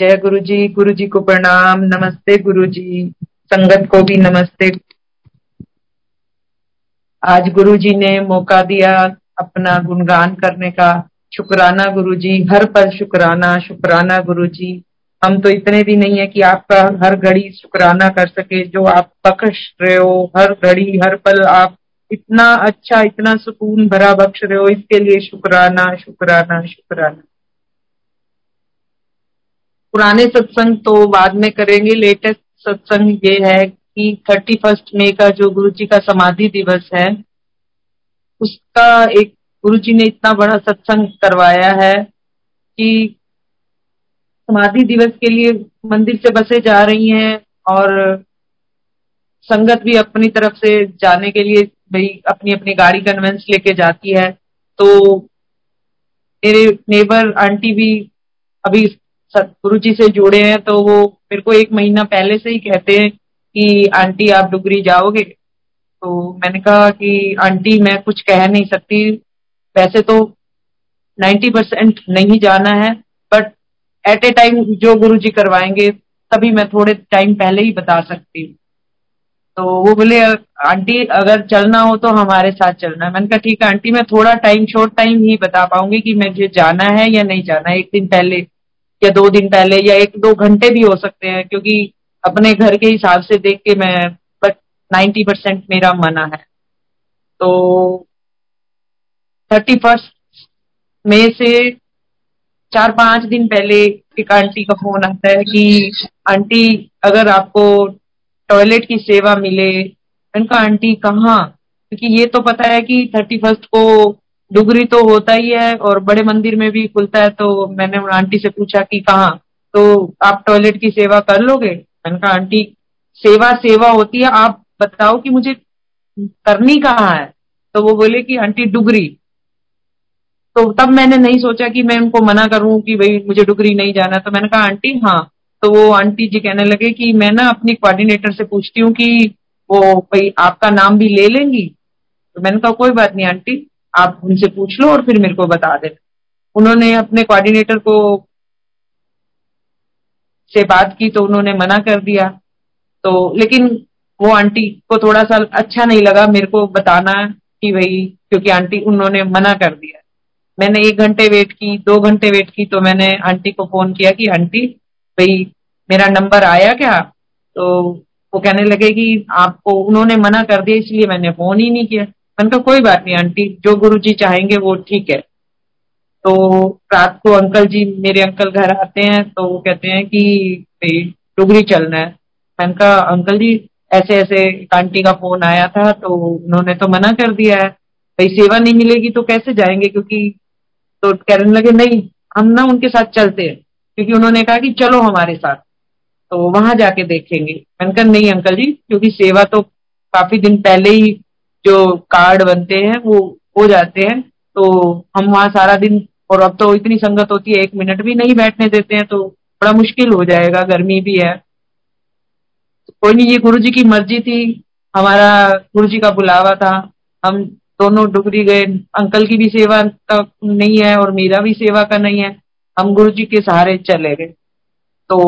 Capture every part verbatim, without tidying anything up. जय गुरुजी, गुरुजी को प्रणाम, नमस्ते गुरुजी, संगत को भी नमस्ते। आज गुरुजी ने मौका दिया अपना गुणगान करने का। शुक्राना गुरुजी, हर पल शुक्राना शुक्राना गुरुजी। हम तो इतने भी नहीं है कि आपका हर घड़ी शुक्राना कर सके, जो आप बख्श रहे हो हर घड़ी हर पल, आप इतना अच्छा इतना सुकून भरा बख्श रहे हो, इसके लिए शुक्राना शुक्राना शुक्राना। पुराने सत्संग तो बाद में करेंगे, लेटेस्ट सत्संग ये है कि थर्टी फर्स्ट मई का जो गुरुजी का समाधि दिवस है, उसका एक गुरुजी ने इतना बड़ा सत्संग करवाया है कि समाधि दिवस के लिए मंदिर से बसें जा रही हैं और संगत भी अपनी तरफ से जाने के लिए भाई अपनी अपनी गाड़ी कन्वेंस लेके जाती है। तो मेरे नेबर आंटी भी अभी सतगुरुजी से जुड़े हैं, तो वो मेरे को एक महीना पहले से ही कहते हैं कि आंटी आप डुगरी जाओगे। तो मैंने कहा कि आंटी मैं कुछ कह नहीं सकती, वैसे तो नब्बे परसेंट नहीं जाना है, बट एट ए टाइम जो गुरुजी करवाएंगे तभी मैं थोड़े टाइम पहले ही बता सकती हूँ। तो वो बोले आंटी अगर चलना हो तो हमारे साथ चलना है। मैंने कहा ठीक है आंटी, मैं थोड़ा टाइम शॉर्ट टाइम ही बता पाऊंगी कि मुझे जाना है या नहीं जाना है, एक दिन पहले या दो दिन पहले या एक दो घंटे भी हो सकते हैं, क्योंकि अपने घर के हिसाब से देख के मैं, बट नाइन्टी परसेंट मेरा मना है। तो थर्टी फर्स्ट मई से चार पांच दिन पहले एक आंटी का फोन आता है कि आंटी अगर आपको टॉयलेट की सेवा मिले। इनका आंटी कहाँ, क्योंकि ये तो पता है कि थर्टी फर्स्ट को डुगरी तो होता ही है और बड़े मंदिर में भी खुलता है। तो मैंने आंटी से पूछा कि कहाँ, तो आप टॉयलेट की सेवा कर लोगे। मैंने कहा आंटी सेवा सेवा होती है, आप बताओ कि मुझे करनी कहाँ है। तो वो बोले कि आंटी डुगरी। तो तब मैंने नहीं सोचा कि मैं उनको मना करूं कि भाई मुझे डुगरी नहीं जाना। तो मैंने कहा आंटी हाँ। तो वो आंटी जी कहने लगे कि मैं ना अपनी कोऑर्डिनेटर से पूछती हूँ कि वो भाई आपका नाम भी ले लेंगी। तो मैंने कहा कोई बात नहीं आंटी, आप उनसे पूछ लो और फिर मेरे को बता देना। उन्होंने अपने कोऑर्डिनेटर को से बात की तो उन्होंने मना कर दिया। तो लेकिन वो आंटी को थोड़ा सा अच्छा नहीं लगा मेरे को बताना कि भाई, क्योंकि आंटी उन्होंने मना कर दिया। मैंने एक घंटे वेट की, दो घंटे वेट की, तो मैंने आंटी को फोन किया कि आंटी भाई मेरा नंबर आया क्या। तो वो कहने लगे कि आपको उन्होंने मना कर दिया इसलिए मैंने फोन ही नहीं किया। मैंने कहा कोई बात नहीं आंटी, जो गुरुजी चाहेंगे वो ठीक है। तो रात को अंकल जी, मेरे अंकल घर आते हैं, तो वो कहते हैं कि भाई डुगरी चलना है। मैंने कहा अंकल जी ऐसे ऐसे आंटी का फोन आया था तो उन्होंने तो मना कर दिया है, भाई सेवा नहीं मिलेगी तो कैसे जाएंगे। क्योंकि तो कहने लगे नहीं हम ना उनके साथ चलते हैं, क्योंकि उन्होंने कहा कि चलो हमारे साथ तो वहां जाके देखेंगे। मैंने कहा नहीं अंकल जी, क्योंकि सेवा तो काफी दिन पहले ही जो कार्ड बनते हैं वो हो जाते हैं, तो हम वहाँ सारा दिन, और अब तो इतनी संगत होती है एक मिनट भी नहीं बैठने देते हैं, तो बड़ा मुश्किल हो जाएगा, गर्मी भी है। कोई नहीं, ये गुरुजी की मर्जी थी, हमारा गुरुजी का बुलावा था, हम दोनों डुगरी गए। अंकल की भी सेवा का नहीं है और मेरा भी सेवा का नहीं है, हम गुरुजी के सहारे चले गए। तो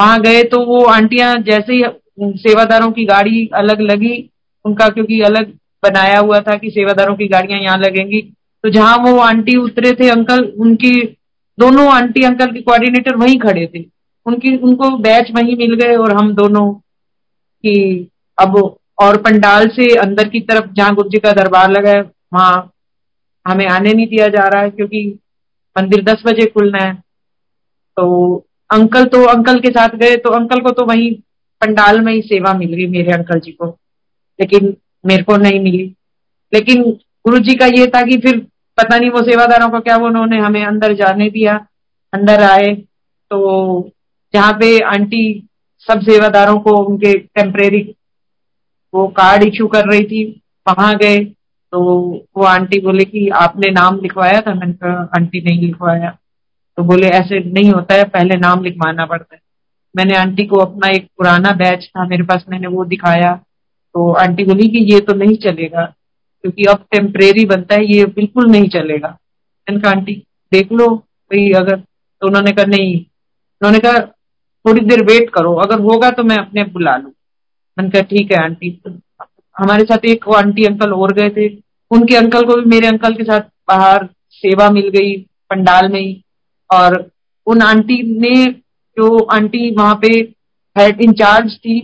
वहां गए तो वो आंटियां जैसे ही सेवादारों की गाड़ी अलग लगी उनका, क्योंकि अलग बनाया हुआ था कि सेवादारों की गाड़ियां यहाँ लगेंगी, तो जहां वो आंटी उतरे थे अंकल, उनकी दोनों आंटी अंकल के कोऑर्डिनेटर वहीं खड़े थे, उनकी उनको बैच वहीं मिल गए। और हम दोनों की अब, और पंडाल से अंदर की तरफ जहाँ गुरुजी का दरबार लगा है वहां हमें आने नहीं दिया जा रहा है, क्योंकि मंदिर दस बजे खुलना है। तो अंकल तो अंकल के साथ गए, तो अंकल को तो वहीं पंडाल में ही सेवा मिल गई, मेरे अंकल जी को, लेकिन मेरे को नहीं मिली। लेकिन गुरुजी का ये था कि फिर पता नहीं वो सेवादारों को क्या, वो उन्होंने हमें अंदर जाने दिया। अंदर आए तो जहाँ पे आंटी सब सेवादारों को उनके टेम्परेरी वो कार्ड इशू कर रही थी, वहां गए तो वो आंटी बोले कि आपने नाम लिखवाया था। मैंने कहा आंटी नहीं लिखवाया। तो बोले ऐसे नहीं होता है, पहले नाम लिखवाना पड़ता है। मैंने आंटी को अपना एक पुराना बैच था मेरे पास, मैंने वो दिखाया। तो आंटी बोली कि ये तो नहीं चलेगा, क्योंकि अब टेम्परेरी बनता है, ये बिल्कुल नहीं चलेगा। मैंने कहा आंटी देख लो भाई अगर, तो उन्होंने कहा नहीं उन्होंने कहा थोड़ी देर वेट करो, अगर होगा तो मैं अपने बुला लूं। मैंने कहा ठीक है आंटी। हमारे साथ एक आंटी अंकल और गए थे, उनके अंकल को भी मेरे अंकल के साथ बाहर सेवा मिल गई पंडाल में ही। और उन आंटी ने, जो आंटी वहां पे हेड इंचार्ज थी,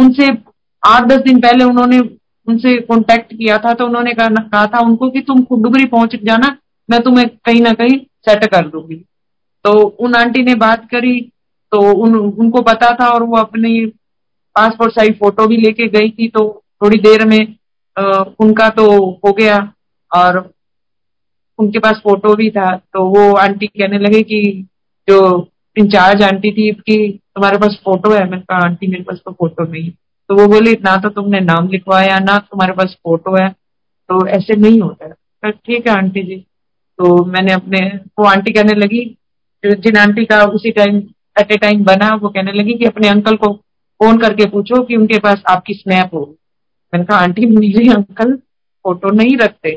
उनसे आठ दस दिन पहले उन्होंने उनसे कॉन्टेक्ट किया था, तो उन्होंने कहा था उनको कि तुम खुडुबरी पहुंच जाना, मैं तुम्हें कहीं ना कहीं सेट कर दूंगी। तो उन आंटी ने बात करी, तो उन, उनको पता था और वो अपनी पासपोर्ट साइज फोटो भी लेके गई थी। तो थोड़ी देर में आ, उनका तो हो गया और उनके पास फोटो भी था। तो वो आंटी कहने लगे कि जो इंचार्ज आंटी थी कि तुम्हारे पास फोटो है। मैंने कहा आंटी मेरे पास तो फोटो नहीं। तो वो बोले ना तो तुमने नाम लिखवाया ना तुम्हारे पास फोटो है, तो ऐसे नहीं होता है। तो ठीक है आंटी जी। तो मैंने अपने, वो आंटी कहने लगी, जिन आंटी का उसी टाइम एट ए टाइम बना, वो कहने लगी कि अपने अंकल को फोन करके पूछो कि उनके पास आपकी स्नैप हो। मैंने कहा आंटी मेरे अंकल फोटो नहीं रखते,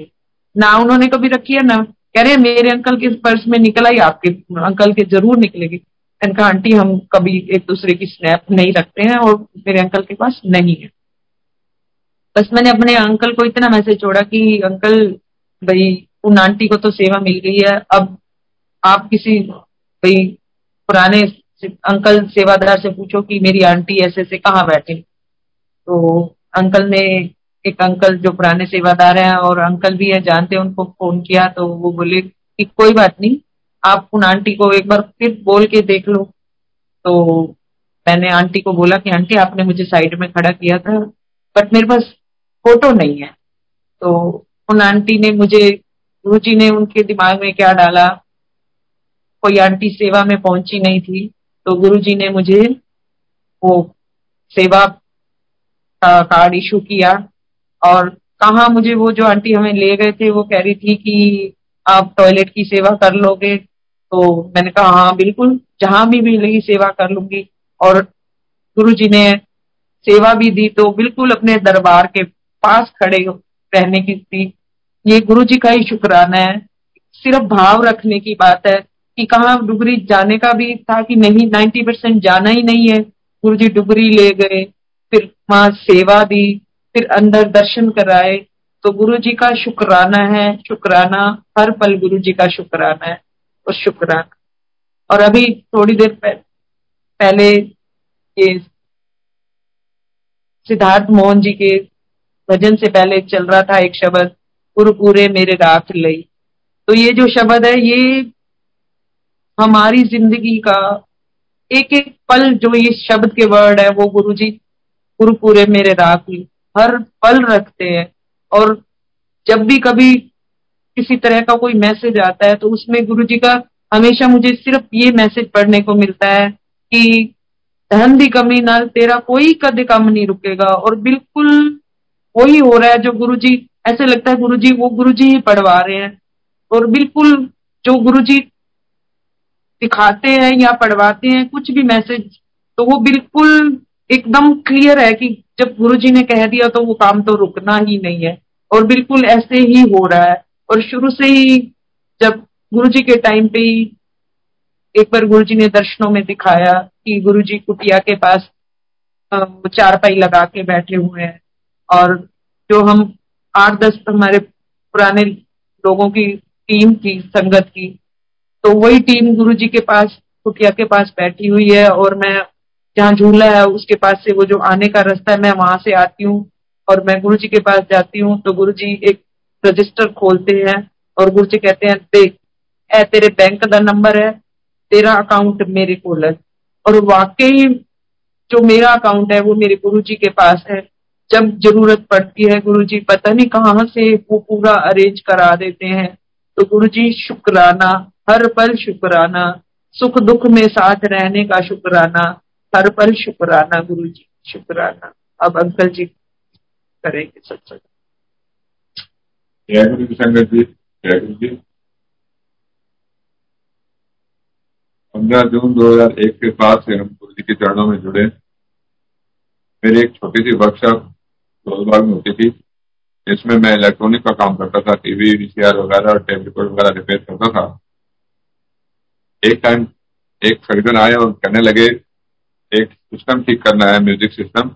ना उन्होंने कभी रखी है, ना कह रहे मेरे अंकल के पर्स में निकला ही, आपके अंकल के जरूर निकलेगी। मैंने कहा आंटी हम कभी एक दूसरे की स्नैप नहीं रखते हैं और मेरे अंकल के पास नहीं है। बस मैंने अपने अंकल को इतना मैसेज छोड़ा कि अंकल भाई उन आंटी को तो सेवा मिल गई है, अब आप किसी भाई पुराने अंकल सेवादार से पूछो कि मेरी आंटी ऐसे से कहाँ बैठे। तो अंकल ने, एक अंकल जो पुराने सेवादार हैं और अंकल भी है जानते हैं, उनको फोन किया। तो वो बोले कि कोई बात नहीं, आप उन आंटी को एक बार फिर बोल के देख लो। तो मैंने आंटी को बोला कि आंटी आपने मुझे साइड में खड़ा किया था बट मेरे पास फोटो नहीं है। तो उन आंटी ने मुझे, गुरु जी ने उनके दिमाग में क्या डाला, कोई आंटी सेवा में पहुंची नहीं थी, तो गुरु जी ने मुझे वो सेवा का कार्ड इशू किया। और कहा मुझे, वो जो आंटी हमें ले गए थे वो कह रही थी कि आप टॉयलेट की सेवा कर लोगे। तो मैंने कहा हाँ बिल्कुल, जहां भी मिलेगी सेवा कर लूंगी। और गुरुजी ने सेवा भी दी, तो बिल्कुल अपने दरबार के पास खड़े रहने की थी। ये गुरुजी का ही शुक्राना है, सिर्फ भाव रखने की बात है कि कहाँ डुबरी जाने का भी था कि नहीं, नाइन्टी परसेंट जाना ही नहीं है। गुरुजी डुबरी ले गए, फिर वहां सेवा दी, फिर अंदर दर्शन कराए। तो गुरु जी का शुक्राना है, शुक्राना, हर पल गुरु जी का शुक्राना है और शुक्राना। और अभी थोड़ी देर पहले ये सिद्धार्थ मोहन जी के भजन से पहले चल रहा था एक शब्द, गुरु पूरे मेरे राख लई। तो ये जो शब्द है, ये हमारी जिंदगी का एक एक पल, जो ये शब्द के वर्ड है वो गुरु जी गुरु पूरे मेरे राख लई, हर पल रखते हैं। और जब भी कभी किसी तरह का कोई मैसेज आता है तो उसमें गुरुजी का हमेशा मुझे सिर्फ ये मैसेज पढ़ने को मिलता है कि धन दी कमी नाल तेरा कोई कदे कम नहीं रुकेगा। और बिल्कुल वही हो रहा है जो गुरुजी, ऐसे लगता है गुरुजी वो गुरुजी ही पढ़वा रहे हैं। और बिल्कुल जो गुरुजी दिखाते हैं या पढ़वाते हैं कुछ भी मैसेज, तो वो बिल्कुल एकदम क्लियर है कि जब गुरुजी ने कह दिया तो वो काम तो रुकना ही नहीं है। और बिल्कुल ऐसे ही हो रहा है। और शुरू से ही जब गुरुजी के टाइम पे ही, एक बार गुरुजी ने दर्शनों में दिखाया कि गुरुजी कुटिया के पास चारपाई लगा के बैठे हुए हैं। और जो हम आठ दस हमारे पुराने लोगों की टीम थी, संगत की, तो वही टीम गुरुजी के पास कुटिया के पास बैठी हुई है। और मैं जहाँ झूला है उसके पास से वो जो आने का रास्ता है, मैं वहां से आती हूँ और मैं गुरुजी के पास जाती हूँ। तो गुरुजी एक रजिस्टर खोलते हैं और गुरुजी कहते हैं देख ए तेरे बैंक का नंबर है, तेरा अकाउंट मेरे को लग। और वाकई जो मेरा अकाउंट है वो मेरे गुरुजी के पास है। जब जरूरत पड़ती है गुरुजी पता नहीं कहाँ से वो पूरा अरेंज करा देते हैं। तो गुरुजी शुक्राना, हर पल शुक्राना, सुख दुख में साथ रहने का शुक्राना, हर पल शुक्राना गुरु जी शुक्राना। अब अंकल जी करेंगे सत्संग। जय गुरु जी, संगत जी जय गुरु जी। पंद्रह जून दो हजार एक के बाद से हम गुरु जी के चरणों में जुड़े। मेरी एक छोटी सी वर्कशॉप गोलबाग में होती थी, जिसमें मैं इलेक्ट्रॉनिक का काम करता था, टीवी वीसीआर वगैरह और टेप रिकॉर्डर वगैरह रिपेयर करता था। एक टाइम एक सर्जन आए और कहने लगे एक सिस्टम ठीक करना है, म्यूजिक सिस्टम।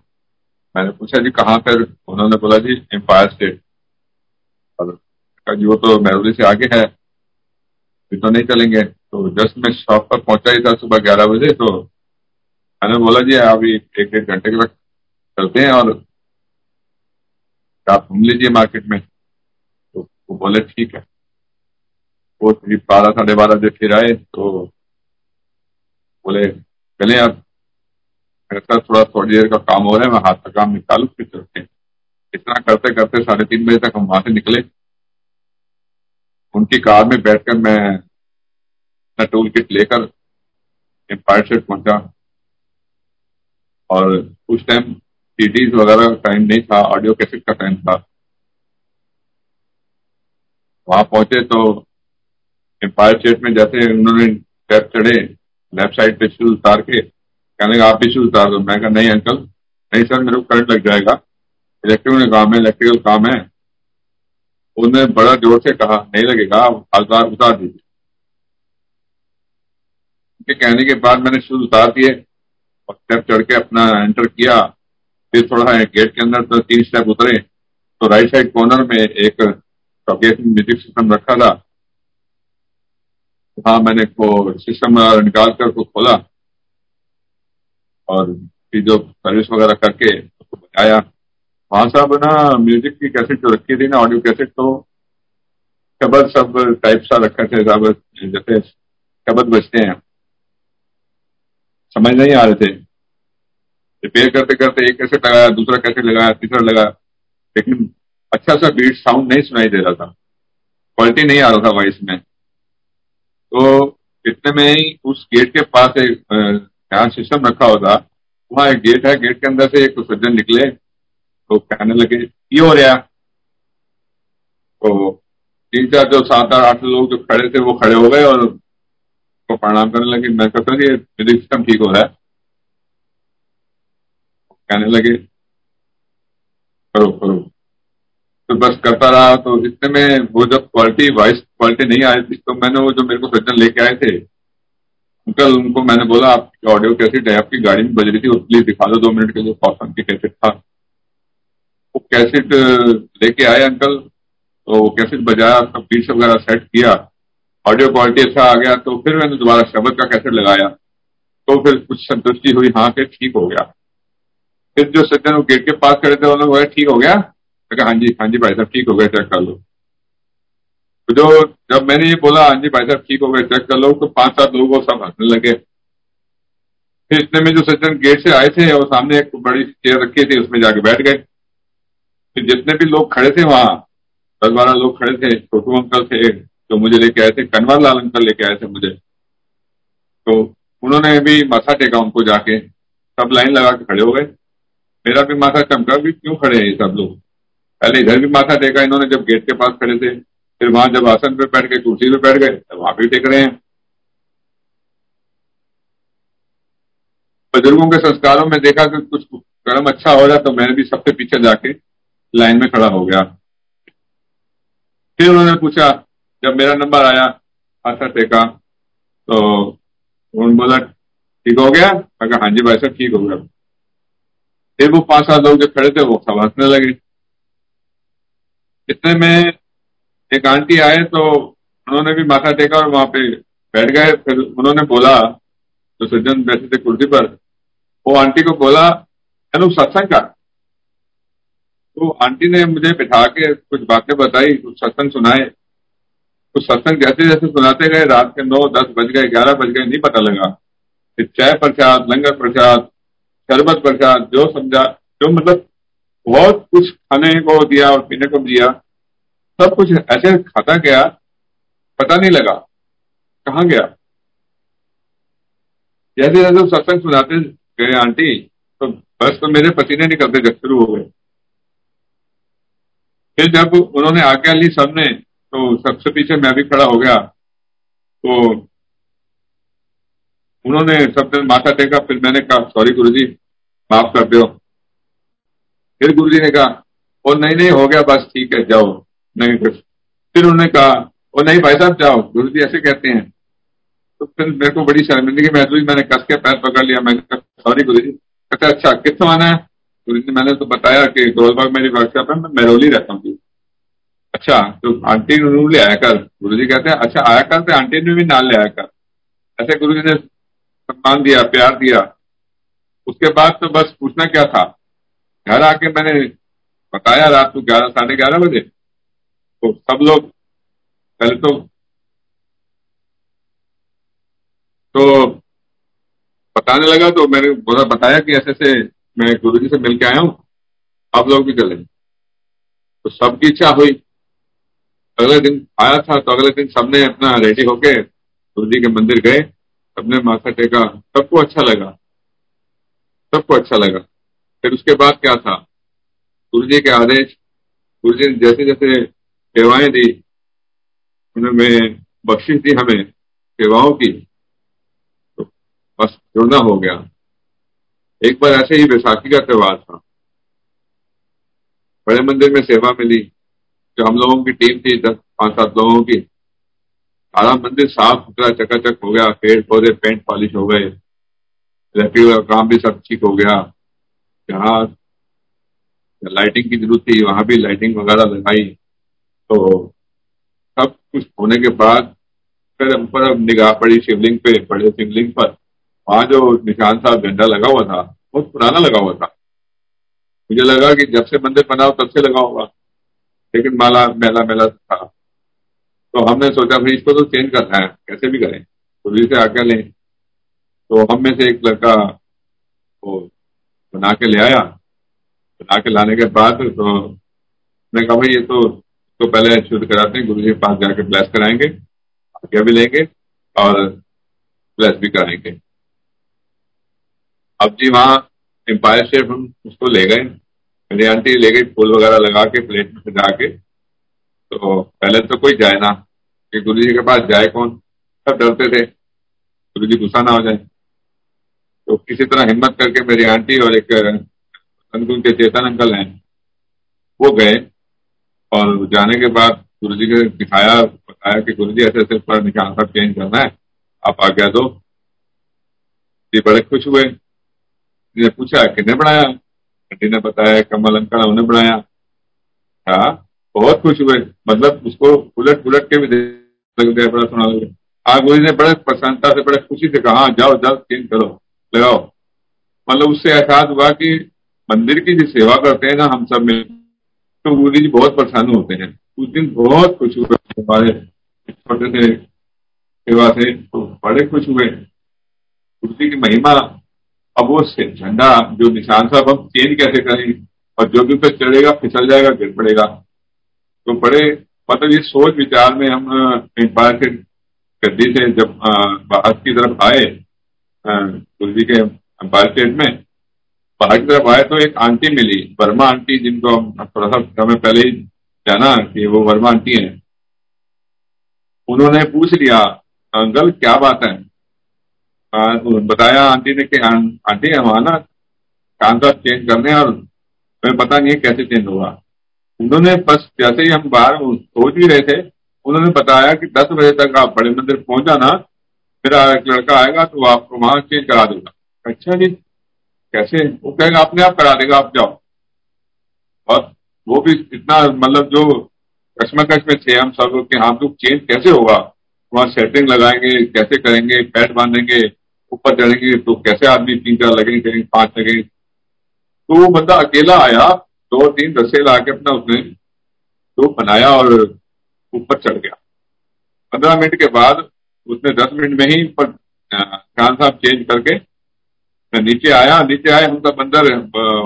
मैंने पूछा जी कहाँ पर, उन्होंने बोला जी एम्पायर स्टेट। और जी वो तो मैरूरी से आगे है, फिर तो नहीं चलेंगे। तो जस्ट मैं शॉप पर पहुंचा ही था सुबह ग्यारह बजे, तो मैंने बोला जी अभी एक डेढ़ घंटे के तक चलते हैं और आप घूम लीजिए मार्केट में। तो वो बोले ठीक है। वो करीब बारह साढ़े बारह बजे फिर आए तो बोले चले आप, मेरे साथ थोड़ा थोड़ी देर का काम हो रहा है, मैं हाथ का काम निकालू फिर चलते हैं। इस तरह करते करते साढ़े तीन बजे तक हम वहां से निकले। उनकी कार में बैठकर मैं अपना टूल किट लेकर एम्पायर स्टेट पहुंचा। और उस टाइम सीडीज वगैरह का टाइम नहीं था, ऑडियो कैसेट का टाइम था। वहां पहुंचे तो एम्पायर स्टेट में जैसे उन्होंने स्टेप चढ़े, लेफ्ट साइड पे शूज उतार के कहने लगा आप भी शूज उतार दो। मैं कहा नहीं अंकल, नहीं सर मेरे को करंट लग जाएगा, इलेक्ट्रिकल काम है, इलेक्ट्रिकल काम है। उन्होंने बड़ा जोर से कहा नहीं लगेगा, आप हल्दार उतार दीजिए। उनके कहने के बाद मैंने शूज उतार दिए और स्टेप चढ़ के अपना एंटर किया। फिर थोड़ा गेट के अंदर तो तीन स्टेप उतरे तो राइट साइड कॉर्नर में एक म्यूजिक सिस्टम रखा था। हाँ मैंने सिस्टम निकाल कर उसको खोला और फिर जो सर्विस वगैरह करके उसको बजाया। वहां साहब ना म्यूजिक की कैसेट जो रखी थी ना, ऑडियो कैसेट, तो शब्द सब टाइप सा रखे थे साहब, जैसे शब्द बजते हैं, समझ नहीं आ रहे थे। रिपेयर करते करते एक कैसेट लगाया, दूसरा कैसेट लगाया, तीसरा लगाया, लेकिन अच्छा सा बीट साउंड नहीं सुनाई दे रहा था, क्वालिटी नहीं आ रहा था वॉइस में। तो इतने में ही उस गेट के पास एक यहाँ सिस्टम रखा होता, वहाँ एक गेट है, गेट के अंदर से एक सज्जन निकले तो कहने लगे ये हो रहा। तो तीन चार जो सात आठ आठ लोग जो खड़े थे वो खड़े हो गए और तो प्रणाम करने लगे। मैं कहता हूँ ये म्यूजिक सिस्टम ठीक हो रहा है। कहने लगे करो करो, तो बस करता रहा। तो इतने में वो जब क्वालिटी वॉइस क्वालिटी नहीं आई थी तो मैंने वो जो मेरे को सज्जन लेके आए थे अंकल, उनको मैंने बोला आपकी ऑडियो कैसेट है, आपकी गाड़ी में बज रही थी, वो प्लीज दिखा दो दो मिनट के लिए। पॉपकॉर्न की कैसेट था, वो कैसेट लेके आए अंकल। तो वो कैसेट बजाया, उसका पीस वगैरह सेट किया, ऑडियो क्वालिटी अच्छा आ गया। तो फिर मैंने दोबारा शब्द का कैसेट लगाया तो फिर कुछ संतुष्टि हुई, हाँ के ठीक हो गया। फिर जो सज्जन वो गेट के पास खड़े थे उन्होंने बोला ठीक हो गया। हाँ जी हाँ जी भाई साहब ठीक हो गया, चेक कर लो। तो जो जब मैंने ये बोला हाँ जी भाई साहब ठीक हो गया चेक कर लो, तो पांच सात लोग सब हंसने लगे। फिर इतने में जो सज्जन गेट से आए थे और सामने एक बड़ी चेयर रखी थी उसमें जाके बैठ गए। फिर जितने भी लोग खड़े थे वहां, दस बारह लोग खड़े थे, छोटू अंकल थे जो मुझे लेके आए थे, कन्वर लाल अंकल लेके आए थे मुझे, तो उन्होंने भी माथा टेका उनको जाके, सब लाइन लगा के खड़े हो गए। मेरा भी माथा चमका भी क्यों खड़े हैं ये सब लोग। पहले इधर भी माथा टेका इन्होंने जब गेट के पास खड़े थे, फिर वहां जब आसन पे बैठ गए, कुर्सी पे बैठ गए, तब वहां भी टेक रहे हैं। बुजुर्गों के संस्कारों में देखा कि कुछ कर्म अच्छा हो रहा तो मैंने भी सबसे पीछे जाके लाइन में खड़ा हो गया। फिर उन्होंने पूछा, जब मेरा नंबर आया माथा टेका तो उन्होंने बोला ठीक हो गया। मैं कहा हाँ जी भाई साहब ठीक हो गया। फिर वो पांच सात लोग जो खड़े थे वो सब हंसने लगे। इतने में एक आंटी आए तो उन्होंने भी माथा टेका और वहां पे बैठ गए। फिर उन्होंने बोला, जो सज्जन बैठे थे कुर्सी पर, वो आंटी को बोला चलो सत्संग का। तो आंटी ने मुझे बिठा के कुछ बातें बताई, कुछ सत्संग सुनाए। कुछ सत्संग जैसे जैसे सुनाते गए, रात के नौ दस बज गए, ग्यारह बज गए, नहीं पता लगा। फिर चाय प्रसाद, लंगर प्रसाद, शरबत प्रसाद, जो समझा जो, मतलब बहुत कुछ खाने को दिया और पीने को दिया, सब कुछ ऐसे खाता गया, पता नहीं लगा कहाँ गया। जैसे जैसे सत्संग सुनाते गए आंटी, तो बस तो मेरे पसीने निकलते जब शुरू हो गए। फिर जब उन्होंने आज्ञा ली सबने, तो सबसे पीछे मैं भी खड़ा हो गया। तो उन्होंने सबने माथा टेका। फिर मैंने कहा सॉरी गुरुजी, माफ कर दो। फिर गुरु जी ने कहा ओ नहीं नहीं हो गया, बस ठीक है जाओ, नहीं कुछ। फिर उन्होंने कहा ओ नहीं भाई साहब जाओ, गुरु जी ऐसे कहते हैं। तो फिर मेरे को बड़ी शर्मिंदगी महसूस, मैंने कस के पैर पकड़ लिया, मैंने कहा सॉरी गुरु जी। कहते अच्छा किस आना है गुरु जी? मैंने तो बताया कि गोलबाग मेरी वर्कशॉप है, मैं महरौली रहता हूँ। अच्छा तो आंटी नू ले आया कर। गुरु जी कहते हैं अच्छा आया कर तो आंटी नू भी नाल ले आया कर। ऐसे गुरु जी ने सम्मान दिया, प्यार दिया। उसके बाद तो बस पूछना क्या था, घर आके मैंने बताया रात को ग्यारह साढ़े ग्यारह बजे तो सब लोग पहले तो तो बताने लगा। तो मैंने बोला बताया कि ऐसे ऐसे मैं गुरुजी से मिल के आया हूँ, आप लोग भी चले। तो सबकी इच्छा हुई, अगले दिन आया था तो अगले दिन सबने अपना रेडी होके गुरुजी के मंदिर गए, सबने माथा टेका, सबको अच्छा लगा, सबको अच्छा लगा। फिर उसके बाद क्या था, गुरुजी के आदेश, गुरुजी ने जैसे जैसे सेवाएं दी, उन्होंने बख्शिश दी हमें सेवाओं की, बस जुड़ना हो गया। एक बार ऐसे ही बैसाखी का त्यौहार था, बड़े मंदिर में सेवा मिली, जो हम लोगों की टीम थी दस पांच सात लोगों की, सारा मंदिर साफ सुथरा चकाचक हो गया, पेड़ पौधे पेंट पॉलिश हो गए, लकड़ी का काम भी सब ठीक हो गया। जहाँ लाइटिंग की जरूरत थी वहां भी लाइटिंग वगैरह लगाई। तो सब कुछ होने के बाद फिर हम पर अब निगाह पड़ी शिवलिंग पे, बड़े शिवलिंग पर वहां जो निशान साहब झंडा लगा हुआ था बहुत पुराना लगा हुआ था, मुझे लगा कि जब से मंदिर बनाओ तब से लगा हुआ, लेकिन माला मेला मेला था। तो हमने सोचा भाई इसको तो चेंज करना है, कैसे भी करें, गुरु से आज्ञा लें। तो हम में से एक लड़का वो बना के ले आया, बना के लाने के बाद तो मैंने कहा भाई ये तो इसको तो पहले शुरू कराते हैं, गुरु जी के पास जाके ब्लेस कराएंगे, आज्ञा भी लेंगे और ब्लेस भी कराएंगे। अब जी वहाँ एम्पायर शेप हम उसको ले गए, मेरी आंटी ले गई फूल वगैरह लगा के प्लेट में सजा के। तो पहले तो कोई जाए ना कि गुरु जी के पास जाए कौन, सब डरते थे गुरु जी गुस्सा ना हो जाए। तो किसी तरह हिम्मत करके मेरी आंटी और एक अंकुल के चेतन अंकल हैं वो गए, और जाने के बाद गुरु जी ने दिखाया, बताया कि गुरु जी ऐसे ऐसे पर निशान सब चेंज करना है, आप आज्ञा दो। जी बड़े खुश हुए, ने पूछा किसने बनाया, आंटी ने बताया कमल अंकल उन्होंने बनाया। हाँ बहुत खुश हुए, मतलब उसको उलट पुलट के भी दे बड़ा सुना। हाँ गुरु जी ने बड़े प्रसन्नता से, बड़े खुशी से कहा जाओ जाओ चेंज करो लगाओ। मतलब उससे एहसास हुआ कि मंदिर की जो सेवा करते हैं ना हम सब में, तो गुरु जी बहुत प्रसन्न होते हैं। उस दिन बहुत खुश हुए हमारे छोटे से सेवा से, तो बड़े खुश हुए गुरु जी की महिमा। अब वो झंडा जो निशान साहब हम चेंज कैसे करें, और जो भी उस चढ़ेगा फिसल जाएगा, गिर पड़ेगा। तो बड़े मतलब ये सोच विचार में हम एम्पायर के गद्दी से जब बाहर की तरफ आए, गुरु जी के एम्पायर स्टेट में बाहर की तरफ आए तो एक आंटी मिली, वर्मा आंटी, जिनको हम थोड़ा सा हमें पहले ही जाना कि वो वर्मा आंटी हैं। उन्होंने पूछ लिया अंकल क्या बात है। आ, बताया आंटी ने कि आंटी हमारा ना काम काज चेंज करने और हमें पता नहीं है कैसे चेंज होगा। उन्होंने बस जैसे ही हम बाहर सोच भी रहे थे, उन्होंने बताया कि दस बजे तक आप बड़े मंदिर पहुंच जाना, मेरा एक लड़का आएगा तो आपको वहां चेंज करा देगा। अच्छा जी कैसे? वो कहेगा अपने आप करा देगा, आप जाओ। और वो भी इतना मतलब जो कश्मकश में थे हम सब लोग, हाँ तो चेंज कैसे होगा, वहां सेटिंग लगाएंगे कैसे करेंगे, पैड बांधेंगे, ऊपर चढ़ेंगे तो कैसे आदमी तीन चार लगेंगे पांच लगेंगे। तो वो बंदा अकेला आया, दो तीन रस्से ला के अपना उसने तो बनाया और ऊपर चढ़ गया। पंद्रह मिनट के बाद उसने दस मिनट में ही पर खान साहब चेंज करके नीचे आया। नीचे आए हम सब अंदर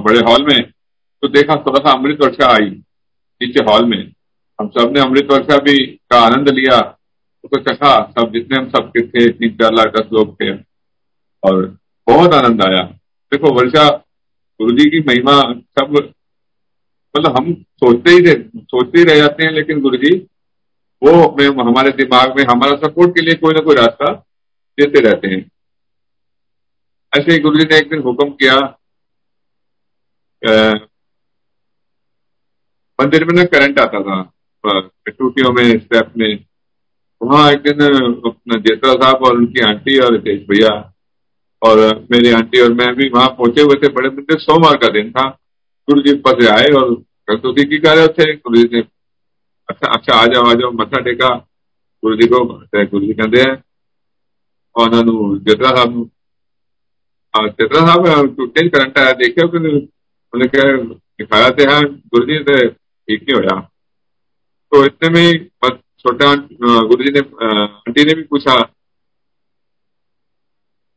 बड़े हॉल में, तो देखा थोड़ा सा अमृत वर्षा आई नीचे हॉल में। हम सब ने अमृत वर्षा भी का आनंद लिया, उसको चखा सब, जितने हम सब के थे तीन चार लाख दस लोग थे, और बहुत आनंद आया। देखो वर्षा गुरु जी की महिमा, सब मतलब हम सोचते ही थे सोचते ही रह जाते हैं, लेकिन गुरु जी वो अपने हमारे दिमाग में हमारा सपोर्ट के लिए कोई ना कोई रास्ता देते रहते हैं। ऐसे ही गुरु जी ने एक दिन हुक्म किया मंदिर में ना करंट आता था टूटियों में स्टेप में, वहाँ एक दिन अपना जेठा साहब और उनकी आंटी और रितेश भैया और मेरी आंटी और मैं भी वहाँ पहुंचे हुए थे। बड़े दिन थे, सोमवार का दिन था। गुरु जी पसे आए और कस्तूरी की कार्य थे। गुरु जी ने अच्छा अच्छा आ जाओ आ जाओ मत्था टेका। गुरु जी को गुरु जी कहते हैं और उन्होंने जेठा साहब जेठा साहब चुटे करंट आया देखियो। उन्हें कह दिखाया थे हाँ गुरु जी से ठीक नहीं होया। तो इतने में बस छोटा गुरुजी ने आंटी ने भी पूछा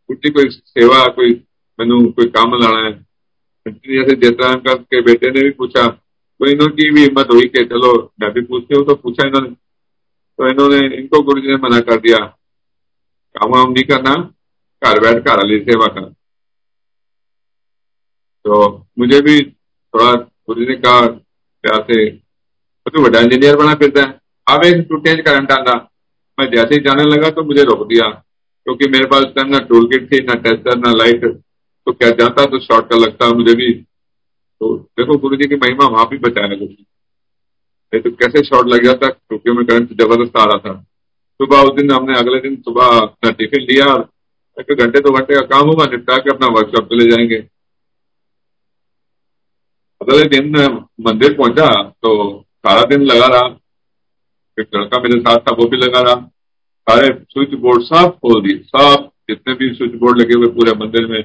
कुछ कोई सेवा कोई मैनू कोई काम लाना है। आंटी ने जैसे जैतराम का के बेटे ने भी पूछा तो इन्होंने भी हिम्मत हुई कि चलो मैं भी पूछती हूँ। तो पूछा इन्होंने तो इन्होंने इनको गुरुजी ने मना कर दिया, काम वाम नहीं करना, घर बैठ घर वाली सेवा करना। तो मुझे भी थोड़ा गुरुजी ने कहा प्यासे तो बड़ा इंजीनियर बना फिरता है। अब एक टूटे करंट आंदा, मैं जैसे ही जाने लगा तो मुझे रोक दिया क्योंकि मेरे पास टाइम ना टूल किट थी ना टेस्टर ना लाइट। तो क्या जाता तो शॉर्ट का लगता मुझे भी। तो देखो गुरु जी की महिमा वहां भी बताया गुरु जी तो कैसे शॉर्ट लग जाता क्योंकि में करंट जबरदस्त आ रहा था। सुबह उस दिन हमने अगले दिन सुबह अपना टिफिन लिया और एक घंटे दो घंटे का काम होगा निपटा के अपना वर्कशॉप चले जाएंगे। अगले दिन मंदिर पहुंचा तो सारा दिन लगा रहा। एक लड़का मेरे साथ था वो भी लगा रहा। सारे स्विच बोर्ड सब खोल दिए, सब जितने भी स्विच बोर्ड लगे हुए पूरे मंदिर में,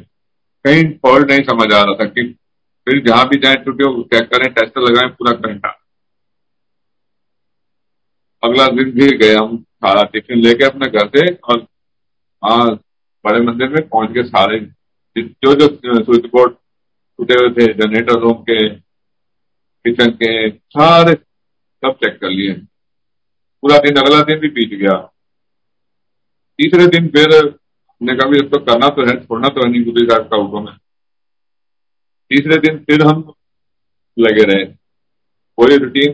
कहीं फॉल्ट नहीं समझ आ रहा था। कि फिर जहां भी जाए टूटे चेक करें, टेस्टर लगाएं, पूरा घंटा। अगला दिन फिर गए हम सारा टिफिन लेके अपने घर से और हाँ बड़े मंदिर में पहुंच के सारे जो जो स्विच बोर्ड टूटे हुए थे जनरेटर रूम के किचन के सारे सब चेक कर लिए। पूरा दिन अगला दिन भी बीत गया। तीसरे दिन फिर हमने कहा जब तक करना तो है छोड़ना तो है नहीं, गुरु साहब का हुक्म है। तीसरे दिन फिर हम लगे रहे पूरी रूटीन,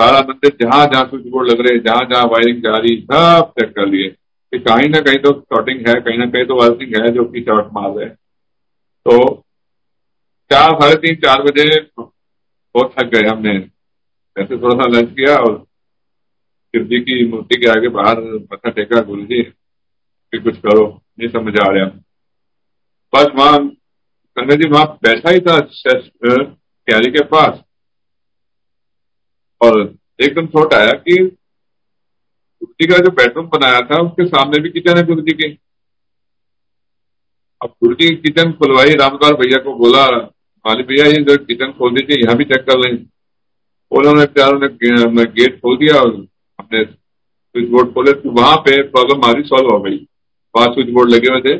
सारा मंदिर जहां जहां स्विच बोर्ड लग रहे जहां जहां वायरिंग जा रही सब चेक कर लिए कि कहीं ना कहीं तो शॉर्टिंग है, कहीं ना कहीं तो वायरिंग है जो कि शॉर्ट मार रहे। तो चार साढ़े तीन चार बजे बहुत थक गए। हमने ऐसे थोड़ा सा लंच किया और शिव जी की मूर्ति के आगे बाहर मत्था टेका। गुरु जी कि कुछ करो, नहीं समझ आ रहा। बस वहां संगत जी वहां बैठा ही था क्यारी के पास और एकदम छोटा आया कि गुरु जी का जो बेडरूम बनाया था उसके सामने भी किचन है गुरु जी के। अब गुरु जी की किचन खुलवाई, रामदार भैया को बोला माली भैया ये जो किचन खोल दीजिए यहाँ भी चेक कर लें। उन्होंने चारों ने गेट खोल दिया और हमने स्विच बोर्ड खोले तो वहां पे प्रॉब्लम हमारी सॉल्व हो गई। वहां स्विच बोर्ड लगे हुए थे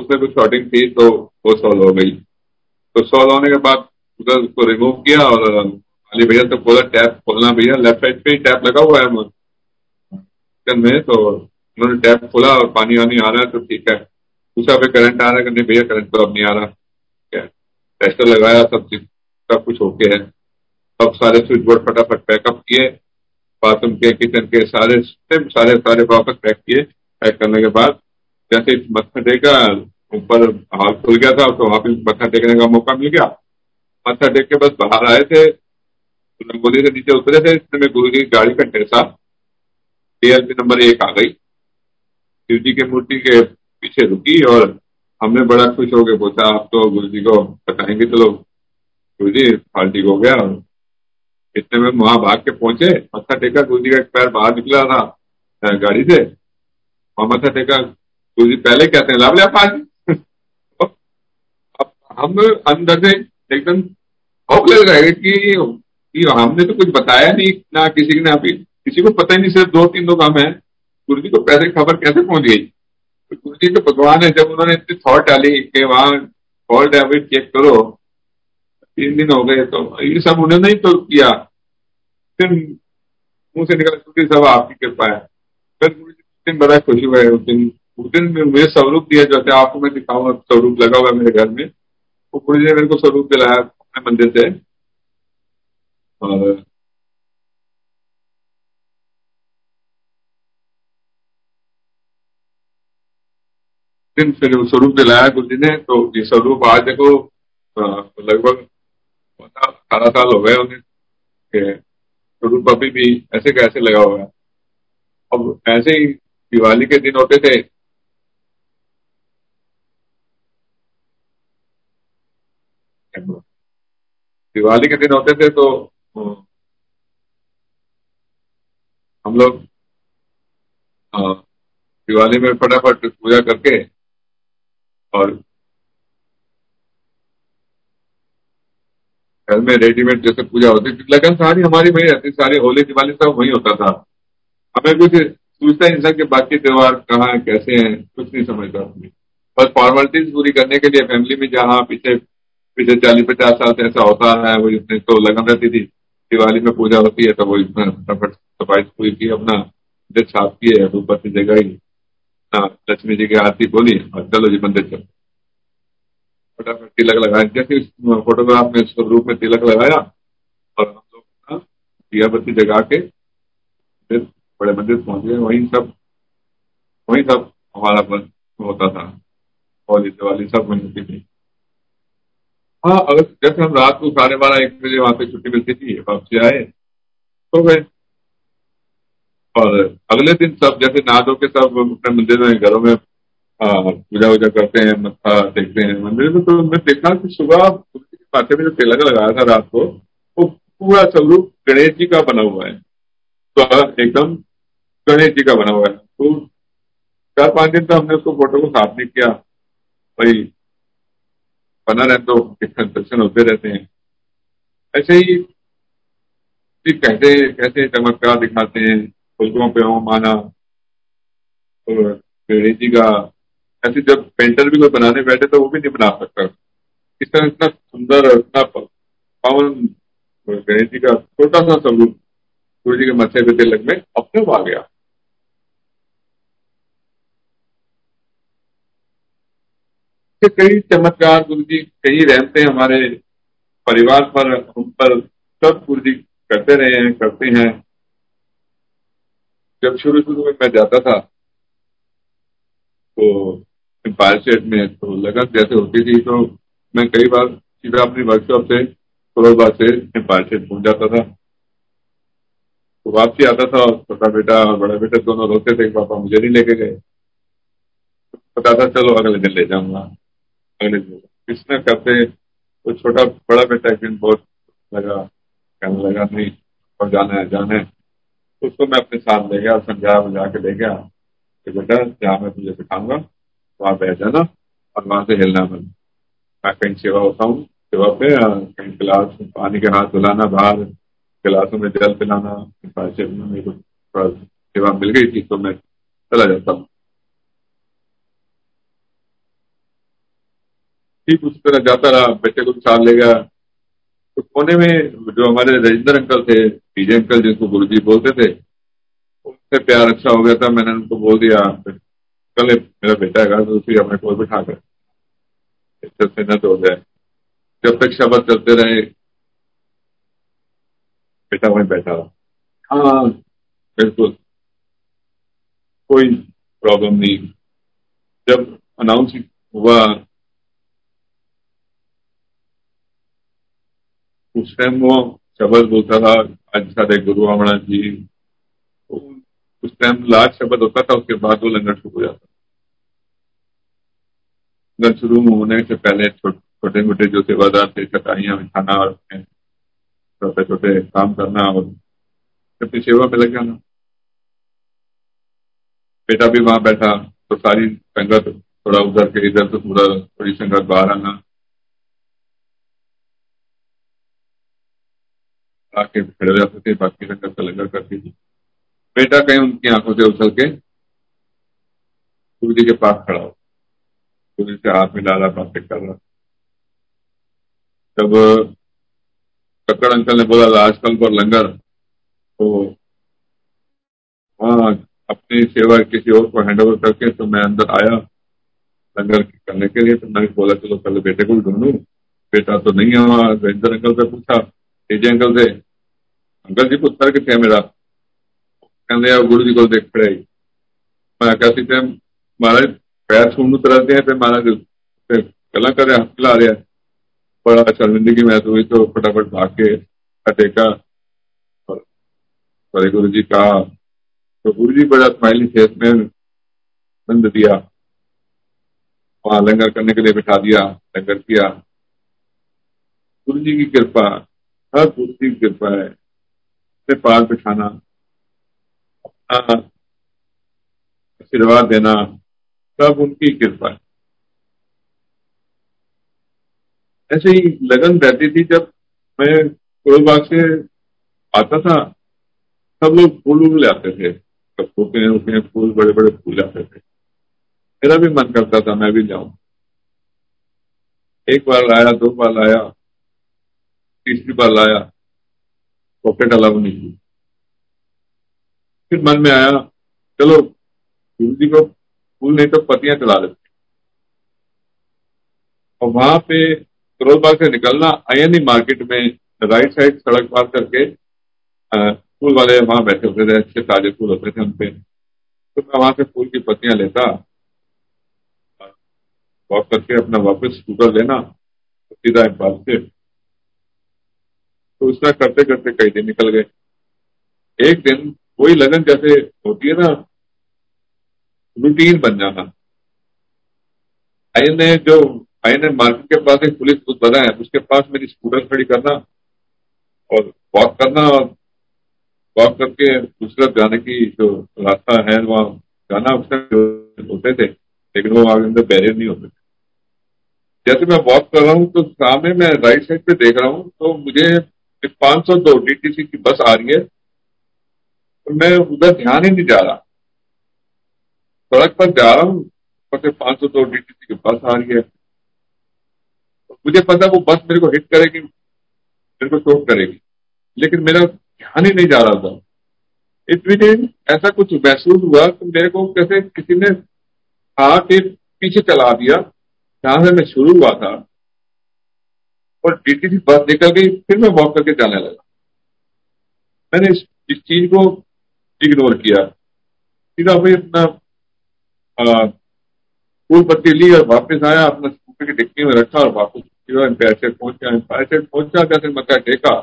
उसमें कुछ शॉर्टिंग थी तो वो सॉल्व हो गई। तो सॉल्व होने के बाद उधर उसको रिमूव किया और अली भैया से बोला टैप खोलना भैया, लेफ्ट साइड पे टैप लगा हुआ है किचन में। तो उन्होंने टैप खोला और पानी वानी आ रहा है तो ठीक है। दूसरा पे करंट आ रहा है, नहीं भैया करंट तो अब नहीं आ रहा, ठीक है। टेस्टर लगाया, सब चीज सब कुछ ओके है। सब सारे स्विच बोर्ड फटाफट पैकअप किए, बाथरूम के किचन के सारे सारे सारे वापस पैक किए। पैक करने के बाद जैसे मत्था टेका ऊपर हॉल खुल गया था तो वहां पर मत्था टेकने का मौका मिल गया। मत्था टेक के बस बाहर आए थे, रंगोली से नीचे उतरे थे। इसमें गुरु जी की गाड़ी का टेसा डी एल पी नंबर एक आ गई, शिव जी के मूर्ति के पीछे रुकी और हमने बड़ा खुश होकर पूछा आप तो गुरु जी को बताएंगे। चलो गुरु जी फाल्टी हो गया। इतने में वहां भाग के पहुंचे, मत्था टेका, गुरु जी का एक पैर बाहर निकला था गाड़ी से। वहां मत्था टेका, गुरु जी पहले कहते हैं लाभ लिया पानी। अब हम अंदर से एकदम हौकले रहे कि हमने तो कुछ बताया नहीं ना किसी ने, अभी किसी को पता ही नहीं, सिर्फ दो तीन लोग हम हैं। गुरु जी को पैसे खबर कैसे पहुंच गई? तो गुरु जी तो भगवान है, जब उन्होंने इतनी थॉट डाली कि वहां फॉल्ट है अभी चेक करो, तीन दिन हो गए तो ये सब उन्होंने ही तो किया। फिर मुंह से निकला गुरु जी सब आपकी कृपा है। फिर गुरु जी उस दिन बड़ा खुशी हुआ है। उस दिन उस दिन मुझे स्वरूप दिया जाता है, आपको मैं दिखाऊंगा। स्वरूप लगा हुआ है मेरे घर में, वो गुरु जी ने मेरे को स्वरूप दिलाया अपने मंदिर से। और दिन फिर स्वरूप दिलाया गुरु जी ने। तो ये स्वरूप आज देखो लगभग अठारह साल हो गए उन्हें, स्वरूप अभी भी ऐसे कैसे लगा हुआ है। अब ऐसे ही दिवाली के दिन होते थे। दिवाली के दिन होते थे तो हम लोग आ, दिवाली में फटाफट पूजा करके और घर में रेडीमेड जैसे पूजा होती थी, लगन सारी हमारी वही रहती, सारी होली दिवाली सब वही होता था। हमें कुछ सोचता इंसान के बाकी त्योहार कहाँ है, कैसे हैं, कुछ नहीं समझता। बस फॉर्मेलिटीज पूरी करने के लिए फैमिली में जहाँ पीछे पिछले चालीस पचास साल से ऐसा होता है वो जितने तो लगन रहती थी। दिवाली में पूजा होती है तो वो इतना फटाफट सफाई पूरी की, अपना जो छाप किए ऊपर से जगह ही लक्ष्मी जी की आरती बोली और चलो जी बंदे चलो फटाफट तिलक लगाए। जैसे फोटोग्राफ में स्वरूप में तिलक लगाया और हम लोग अपना दिया बत्ती जगा के फिर बड़े मंदिर पहुंच गए। वही सब वही सब हमारा बस होता था, होली दिवाली सब वही होती थी। हाँ, अगर जैसे हम रात को साढ़े बारह एक बजे वहां से छुट्टी मिलती थी, वापसी आए सो गए और अगले दिन सब जैसे नहा धो के सब अपने मंदिर में घरों में आ, पूजा वूजा करते हैं, मत्था देखते हैं मंदिर में। तो मैं देखा कि सुबह माथे में जो तिलक लगाया था रात को वो पूरा स्वरूप गणेश जी का बना हुआ है, तो एकदम गणेश जी का बना हुआ है। तो चार पांच दिन तो हमने उसको फोटो को साफ नहीं किया, वही बना रहे तो कंस्ट्रक्शन होते रहते हैं। ऐसे ही कैसे कैसे चमत्कार दिखाते हैं, फुलकों पे हो माना और गणेश जी का। ऐसे जब पेंटर भी कोई बनाने बैठे तो वो भी नहीं बना सकता इस तरह इतना सुंदर और इतना पावन गणेश जी का छोटा सा स्वरूप गुरु जी के मत्थे पे तिलक में अपने आप आ गया। कई चमत्कार गुरु जी कई रहते हैं हमारे परिवार पर, हम पर, सब गुरु जी करते रहे हैं, करते हैं। जब शुरू शुरू में मैं जाता था तो एम्पायर स्टेट में तो लगन जैसे होती थी तो मैं कई बार सीधा अपनी वर्कशॉप से थोड़ा बार से एम्पायर स्टेट पहुंच जाता था। तो वापसी आता था और छोटा बेटा और बड़ा बेटा दोनों रोते थे, पापा मुझे नहीं लेके गए। पता था चलो अगले दिन ले जाऊंगा, अगले दिन इसमें करते। वो छोटा बड़ा बेटा एक दिन बहुत लगा, कहने लगा नहीं और जाना है जाना है। उसको मैं अपने साथ ले गया, समझा बुझा के ले गया कि बेटा जहाँ मैं तुझे बिठाऊंगा वहां बैठ जाना और वहां से हिलना मत। मैं कहीं सेवा होता हूँ, सेवा पे कहीं गिलास पानी के हाथ धुलाना, बाहर गिलासों में जल पिलाना। मेरे को थोड़ा सेवा मिल गई थी तो मैं चला जाता हूँ। ठीक उस तरह जाता रहा, बच्चे को साथ ले गया। तो कोने में जो हमारे राजेंद्र अंकल थे, पीजे अंकल जिनको गुरुजी बोलते थे, उनसे प्यार अच्छा हो गया था। मैंने उनको बोल दिया कल मेरा बेटा है तो उसी अपने को बिठा कर मेहनत हो जाए। जब तक शब्द चलते रहे बेटा वहीं बैठा रहा। हाँ बिल्कुल कोई प्रॉब्लम नहीं। जब अनाउंस हुआ उस टाइम वो शब्द बोलता था आज सारे गुरु अमरनाथ जी, उस टाइम लास्ट शब्द होता था, उसके बाद वो लंगर शुरू हो जाता। लंगर शुरू होने से पहले छोटे मोटे जो सेवादार थे चटाइयां बिछाना और छोटे छोटे काम करना और अपनी सेवा में लग जाना। बेटा भी वहां बैठा तो सारी संगत थोड़ा उधर के इधर, तो पूरा थोड़ी संगत बाहर आना, आके खड़े जाते थे, बाकी संगत का लंगर करती थी। बेटा कहीं उनकी आंखों से उछल के गुरु जी के पास खड़ा हो, गुरु जी से हाथ मिला रहा, बातें कर रहा। तब कक्कड़ अंकल ने बोला लास्ट अंक और लंगर, तो वहां अपनी सेवा किसी और को हैंड ओवर करके तो मैं अंदर आया लंगर करने के लिए। तो मैंने बोला चलो पहले बेटे को ढूंढूं, बेटा तो नहीं आया। रविंदर अंकल से पूछा पीजे अंकल से, अंकल जी पुत्र कितने मेरा, कहने गुरु जी को देख खड़े। मैं कहती थे महाराज पैर छून उतरते हैं, महाराज गला कर हला रहा है। बड़ा शर्मिंदगी महसूस हुई तो फटाफट भाग के देखा और गुरु जी का प्रभु जी बड़ा स्माइली फेस में बंद दिया, वहां लंगर करने के लिए बिठा दिया, लंगर किया। गुरु जी की कृपा, हर गुरु जी की कृपा है। अपने पास बिठाना, अपना आशीर्वाद देना, सब उनकी कृपा है। ऐसे ही लगन रहती थी। जब मैं कोलबाग से आता था, सब लोग फूल उगले आते थे, सब होते हैं फूल, बड़े बड़े फूल आते थे। मेरा भी मन करता था मैं भी जाऊं। एक बार लाया, दो बार लाया, तीसरी बार लाया, पॉकेट अलाउ नहीं हुई। फिर मन में आया, चलो गुरु जी को फूल नहीं तो पत्तियां चला लेते। और वहां पे करोलबाग से निकलना, आईएनई मार्केट में राइट साइड सड़क पार करके फूल वाले वहां बैठे होते थे, अच्छे ताजे फूल होते थे उनपे। तो मैं वहां से फूल की पत्तियां लेता, वॉक करके अपना वापस स्कूटर लेना, सीधा एम्पाल से। तो उसका करते करते कई दिन निकल गए। एक दिन वही लगन जैसे होती है ना, रूटीन बन जाना। आईएनए जो आईएनए मार्केट के पास एक पुलिस बूथ बना है, उसके पास मेरी स्कूटर खड़ी करना और वॉक करना, और वॉक करके दूसरा जाने की जो रास्ता है वहाँ जाना। उसमें होते थे लेकिन वो आगे अंदर बैरियर नहीं होते थे। जैसे मैं वॉक कर रहा हूँ तो सामने मैं राइट साइड पे देख रहा हूँ तो मुझे पाँच सौ दो डीटीसी की बस आ रही है, और मैं उधर ध्यान ही नहीं जा रहा। सड़क पर जा रहा हूँ, पाँच सौ दो डीटीसी की बस आ रही है। मुझे पता वो बस मेरे को हिट करेगी, मेरे को चोट करेगी, लेकिन मेरा ध्यान ही नहीं जा रहा था। इतनी ऐसा कुछ महसूस हुआ कि मेरे को कैसे किसी ने हाथ एक पीछे चला दिया जहां से मैं शुरू हुआ था, और डीटीसी बस निकल गई। फिर मैं वॉक करके जाने लगा। मैंने इस, इस चीज को इग्नोर किया, सीधा भाई अपना फूल पत्ती ली और वापस आया, अपना स्कूटर की डिक्की में रखा और वापस एम्पायर से पहुंचा। एम्पायर से पहुंचा, जैसे मत्था टेका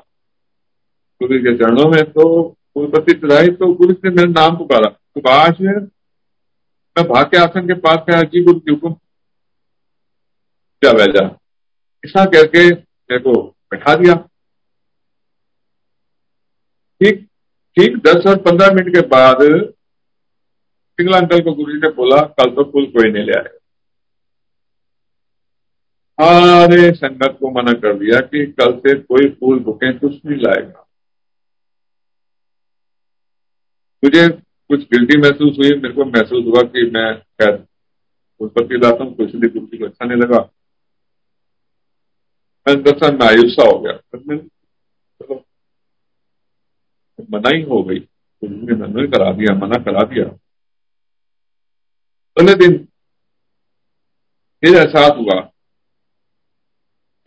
गुरु के चरणों में, तो फूल पत्ती चढ़ाई, तो गुरु ने मेरा नाम पुकारा, सुभाष। मैं भाग के आसन के पास गया, जी गुरु जी हुकुम, जा बैठ जा। ऐसा करके मेरे को बैठा दिया। ठीक ठीक दस और पंद्रह मिनट के बाद पिंगला अंकल को गुरुजी ने बोला, कल तो फूल कोई नहीं ले आएगा। सारे संगत को मना कर दिया कि कल से कोई फूल बुके कुछ नहीं लाएगा। मुझे कुछ गिल्टी महसूस हुई, मेरे को महसूस हुआ कि मैं शायद फूल पत्ती लाता हूँ, कुछ भी गुरुजी को अच्छा नहीं लगा। दरअसल आयुषा हो गया, चलो तो मना ही हो गई, मना करा दिया, मना करा दिया। अगले दिन फिर एहसास हुआ,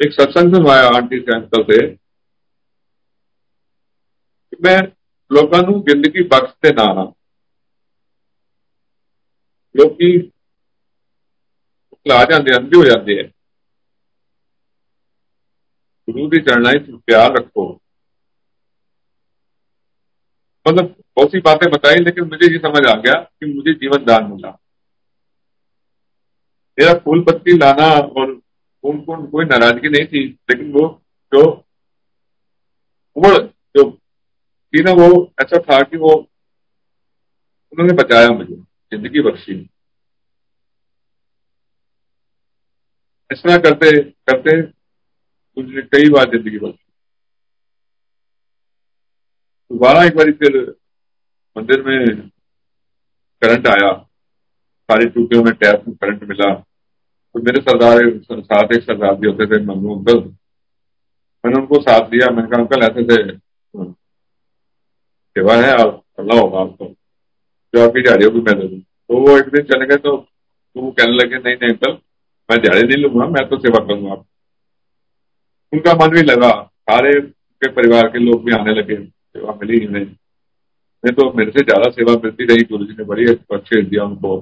एक सत्संग में आया आंटी सैंकल से, मैं लोगों को जिंदगी बख्शते ना रहा, लोग आ जाते अंधे हो जाते हैं। गुरु की चरणाई प्यार रखो। मतलब बहुत सी बातें बताई, लेकिन मुझे ये समझ आ गया कि मुझे जीवन दान मिला। मेरा फूल पत्ती लाना और कौन कौन कोई नाराजगी नहीं थी, लेकिन वो जो उम्र जो थी ना, वो ऐसा था कि वो उन्होंने बचाया, मुझे जिंदगी बख्शी। इस तरह करते करते मुझे कई बार जिंदगी बची। दोबारा एक बार फिर मंदिर में करंट आया, सारी टूटियों में टैप में करंट मिला। तो मेरे सरदार साथ एक सरदार भी होते थे, ममनू अंकल, मैंने उनको साथ दिया। मैंने कहा अंकल ऐसे थे सेवा है, आप अल्लाह होगा आपको, जो आपकी झाड़ियों की मैं दे दूँ। तो वो एक दिन चले गए, तो वो कहने लगे नहीं नहीं अंकल, मैं झाड़ी नहीं लूंगा, मैं तो सेवा करूंगा। उनका मन भी लगा, सारे के परिवार के लोग भी आने लगे, सेवा मिली इन्हें। नहीं तो मेरे से ज्यादा सेवा मिलती रही। गुरु जी ने बड़ी अच्छे दिया उनको,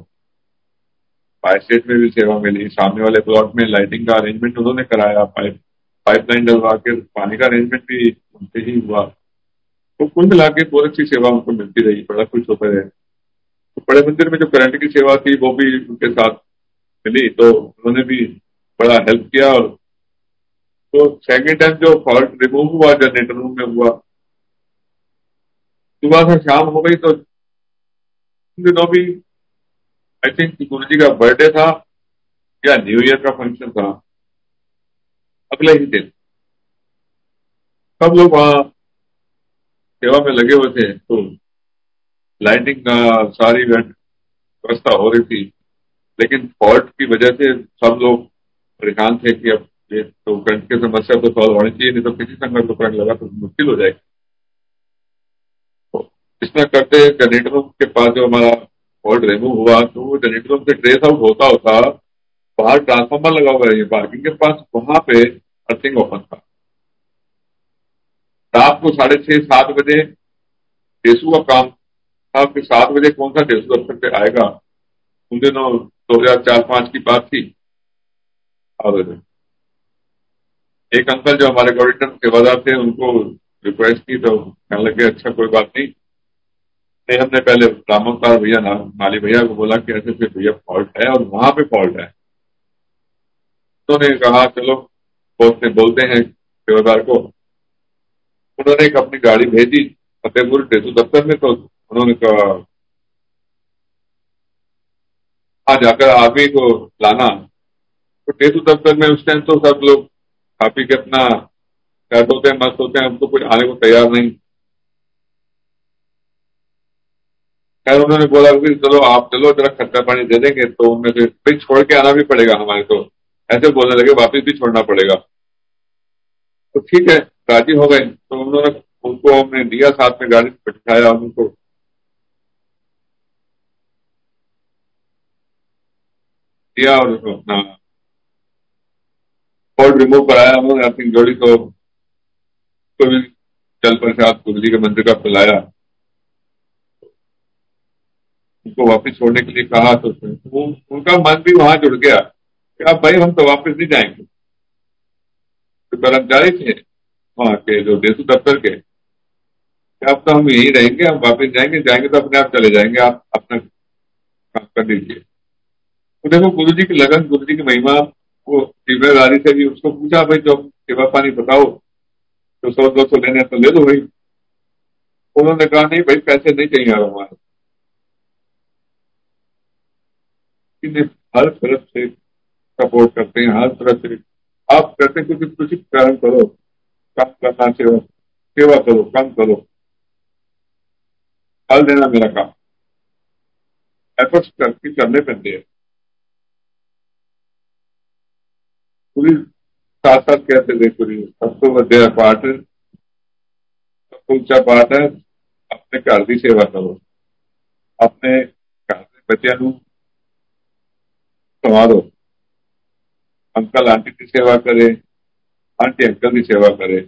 पाइप सेट में भी सेवा मिली, सामने वाले प्लॉट में लाइटिंग का अरेंजमेंट उन्होंने कराया, पाइप पाइपलाइन डलवा के पानी का अरेंजमेंट भी उनसे ही हुआ। तो कुल मिला के बहुत अच्छी सेवा उनको मिलती रही, बड़ा खुश होता रहे। तो बड़े मंदिर में जो करंट की सेवा थी वो भी उनके साथ मिली, तो उन्होंने भी बड़ा हेल्प किया। और तो सेकेंड टाइम जो फॉल्ट रिमूव हुआ जनरेटर रूम में हुआ, सुबह से शाम हो गई। तो दिनों भी आई थिंक गुरु जी का बर्थडे था या न्यू ईयर का फंक्शन था, अगले ही दिन सब लोग वहाँ सेवा में लगे हुए थे। तो लाइटिंग का सारी व्यवस्था हो रही थी, लेकिन फॉल्ट की वजह से सब लोग परेशान थे कि अब ये तो करंट की समस्या तो सॉल्व होनी चाहिए, नहीं तो किसी संगत को करंट लगा तो मुश्किल हो जाएगी। तो इसमें करते जनरेटरों के पास जो हमारा फॉल्ट रिमूव हुआ, तो वो जनरेटरों से ट्रेस आउट होता होता बाहर ट्रांसफार्मर लगा हुआ है पार्किंग के पास, वहां पे अर्थिंग ओपन था। रात को साढ़े छह सात बजे डेसू का काम था, फिर सात बजे कौन सा डेसू दफ्तर पे आएगा। उन दिनों दो हजार चार पांच की बात थी। और एक अंकल जो हमारे कोऑर्डिनेटर सेवादार थे, उनको रिक्वेस्ट की तो कहने लगे अच्छा कोई बात नहीं। नहीं, हमने पहले रामवतार भैया ना माली भैया को बोला कि ऐसे ऐसे भैया फॉल्ट है और वहां पे फॉल्ट है। उन्होंने कहा चलो बोलते बोलते हैं सेवादार को। उन्होंने एक अपनी गाड़ी भेजी फतेहपुर डेसू दफ्तर में, तो उन्होंने कहा आ जाकर आदमी को लाना। तो डेसू दफ्तर में उस टाइम तो सब लोग खा पी के अपना कैद होते हैं, मस्त होते हैं, उनको कुछ आने को तैयार नहीं। खैर उन्होंने बोला कि चलो आप चलो जरा खट्टा पानी दे देंगे, तो उनमें से फिर छोड़ के आना भी पड़ेगा हमारे, तो ऐसे बोलने लगे वापिस भी छोड़ना पड़ेगा। तो ठीक है राजी हो गए। तो उन्होंने उनको हमने दिया, साथ में गाड़ी बैठाया उनको। और अपना फॉल्ट रिमूव कराया उन्होंने अपनी जोड़ी को। तो जल प्रसाद गुरु जी के मंदिर का पिलाया, उनको वापस छोड़ने के लिए कहा। तो उनका मन भी वहां जुड़ गया कि आप भाई हम तो वापस नहीं जाएंगे। तो कर्मचारी थे वहां के जो डेसू दफ्तर के, अब तो हम यही रहेंगे, हम वापस जाएंगे जाएंगे तो अपने आप चले जाएंगे, आप अपना काम कर दीजिए। तो देखो गुरु जी की लगन, गुरु जी की महिमा, वो जिम्मेदारी से भी उसको पूछा भाई जो सेवा पानी बताओ, तो सौ दो सौ लेने तो ले लो भाई। उन्होंने कहा नहीं भाई पैसे नहीं चाहिए हमारे, हर तरफ से सपोर्ट करते हैं, हर तरफ से आप करते कुछ कुछ काम करो, काम करना सेवा सेवा करो, काम करो, फल देना मेरा काम, एफर्ट्स करके करने पड़ते हैं। साथ साथ कहते देखो सबको वधिया पाठ, सबको ऊंचा पाठ है अपने घर की सेवा करो, अपने घर के बच्चों को संवारो, अंकल आंटी की सेवा करे, आंटी अंकल की सेवा करे,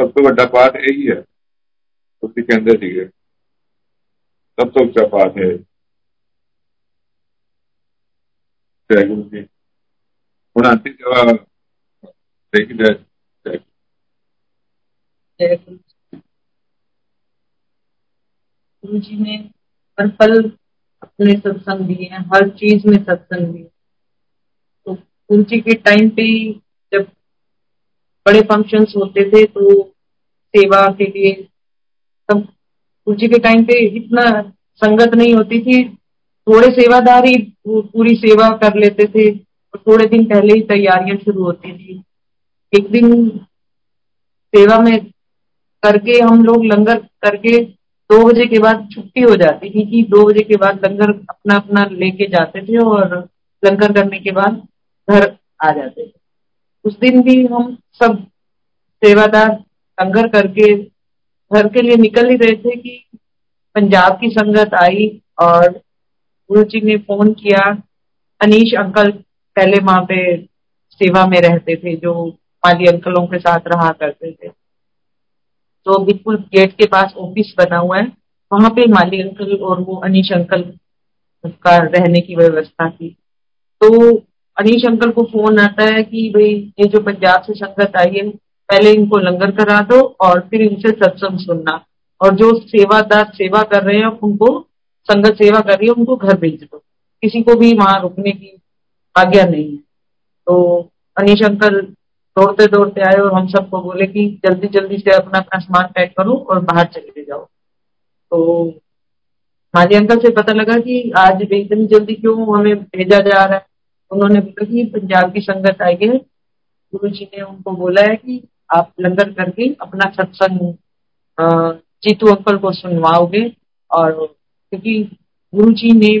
सबको बड़ा पाठ यही है। उसकी कहते थे सबसे ऊंचा पाठ है। जय गुरु जी। जय गुरु जी ने हर पल अपने सत्संग दिए हैं, हर चीज में सत्संग दिए। तो गुरु जी के टाइम पे जब बड़े फंक्शंस होते थे तो सेवा के लिए तब गुरु जी के टाइम पे इतना संगत नहीं होती थी, थोड़े सेवादार ही पूरी सेवा कर लेते थे और थोड़े दिन पहले ही तैयारियां शुरू होती थी। एक दिन सेवा में करके हम लोग लंगर करके दो बजे के बाद छुट्टी हो जाती थी कि दो बजे के बाद लंगर अपना अपना लेके जाते थे और लंगर करने के बाद घर आ जाते थे। उस दिन भी हम सब सेवादार लंगर करके घर के लिए निकल ही रहे थे कि पंजाब की संगत आई और गुरु जी ने फोन किया। अनीश अंकल पहले वहां पे सेवा में रहते थे, जो माली अंकलों के साथ रहा करते थे। तो बिल्कुल गेट के पास ऑफिस बना हुआ है, वहां पे माली अंकल और वो अनीश अंकल का रहने की व्यवस्था की। तो अनीश अंकल को फोन आता है कि भाई ये जो पंजाब से संगत आई है पहले इनको लंगर करा दो और फिर इनसे सत्संग सुनना। और जो सेवादार सेवा कर रहे हैं उनको, संगत सेवा कर रही है उनको घर भेज दो, किसी को भी वहां रुकने की आज्ञा नहीं है। तो अनीश अंकल दौड़ते दौड़ते आए और हम सबको बोले कि जल्दी जल्दी से अपना अपना सामान पैक करो और बाहर चले जाओ। तो माली अंकल से पता लगा कि आज इतनी जल्दी क्यों हमें भेजा जा रहा है। उन्होंने बोला कि पंजाब की संगत आई है, गुरु जी ने उनको बोला है कि आप लंगर करके अपना सत्संग जीतू अंकल को सुनवाओगे, और क्योंकि गुरु जी ने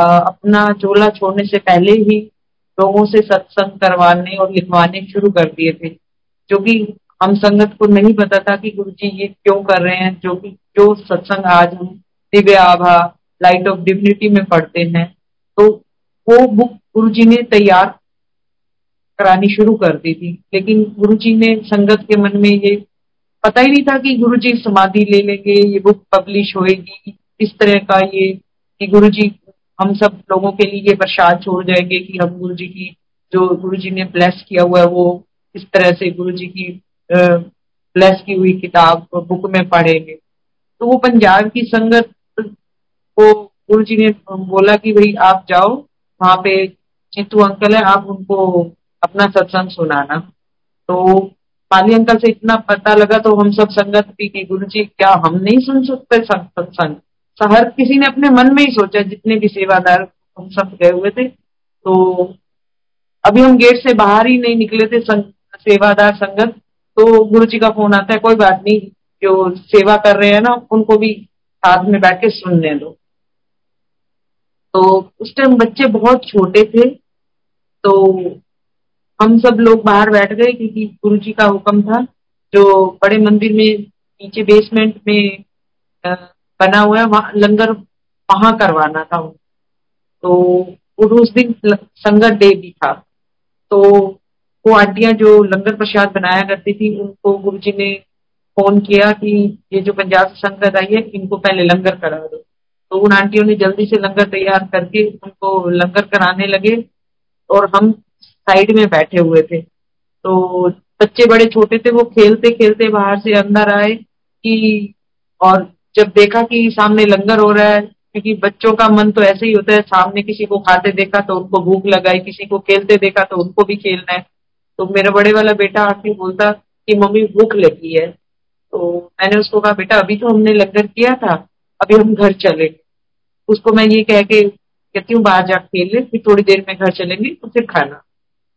अपना चोला छोड़ने से पहले ही लोगों से सत्संग करवाने और लिखवाने शुरू कर दिए थे, जो कि हम संगत को नहीं पता था कि गुरु जी ये क्यों कर रहे हैं। जो कि जो सत्संग आज हम दिव्य आभा लाइट ऑफ डिग्निटी में पढ़ते हैं, तो वो बुक गुरु जी ने तैयार करानी शुरू कर दी थी, लेकिन गुरु जी ने संगत के मन में ये पता ही नहीं था कि गुरु जी समाधि ले लेंगे, ये बुक पब्लिश होएगी इस तरह का, ये कि गुरु जी हम सब लोगों के लिए ये प्रसाद छोड़ जाएंगे कि हम गुरु जी की जो गुरु जी ने ब्लेस किया हुआ है वो इस तरह से गुरु जी की ब्लेस की हुई किताब बुक में पढ़ेंगे। तो वो पंजाब की संगत को गुरु जी ने बोला कि भाई आप जाओ, वहां पे चित्तू अंकल है, आप उनको अपना सत्संग सुनाना। तो माली अंकल से इतना पता लगा तो हम सब संगत थी कि गुरु जी क्या हम नहीं सुन सकते सत्संग। हर किसी ने अपने मन में ही सोचा, जितने भी सेवादार हम सब गए हुए थे। तो अभी हम गेट से बाहर ही नहीं निकले थे संग, सेवादार संगत, तो गुरु जी का फोन आता है, कोई बात नहीं, जो सेवा कर रहे हैं ना उनको भी साथ में बैठ के सुनने दो। तो उस टाइम बच्चे बहुत छोटे थे, तो हम सब लोग बाहर बैठ गए क्योंकि गुरु जी का हुक्म था। जो बड़े मंदिर में नीचे बेसमेंट में आ, बना हुआ है, वहां लंगर वहां करवाना था। तो उस दिन संगत डे भी था, तो वो आंटियां जो लंगर प्रसाद बनाया करती थी उनको गुरुजी ने फोन किया कि ये जो पंजाब संगत आई है इनको पहले लंगर करा दो। तो उन आंटियों ने जल्दी से लंगर तैयार करके उनको लंगर कराने लगे, और हम साइड में बैठे हुए थे। तो बच्चे बड़े छोटे थे, वो खेलते खेलते बाहर से अंदर आए कि, और जब देखा कि सामने लंगर हो रहा है, क्योंकि बच्चों का मन तो ऐसे ही होता है, सामने किसी को खाते देखा तो उनको भूख लगाई, किसी को खेलते देखा तो उनको भी खेलना है। तो मेरा बड़े वाला बेटा आके बोलता कि मम्मी भूख लगी है। तो मैंने उसको कहा बेटा अभी तो हमने लंगर किया था, अभी हम घर चले। उसको मैं ये कह के कहती हूँ बाहर जा खेल ले, फिर थोड़ी देर में घर चलेंगे तो फिर खाना।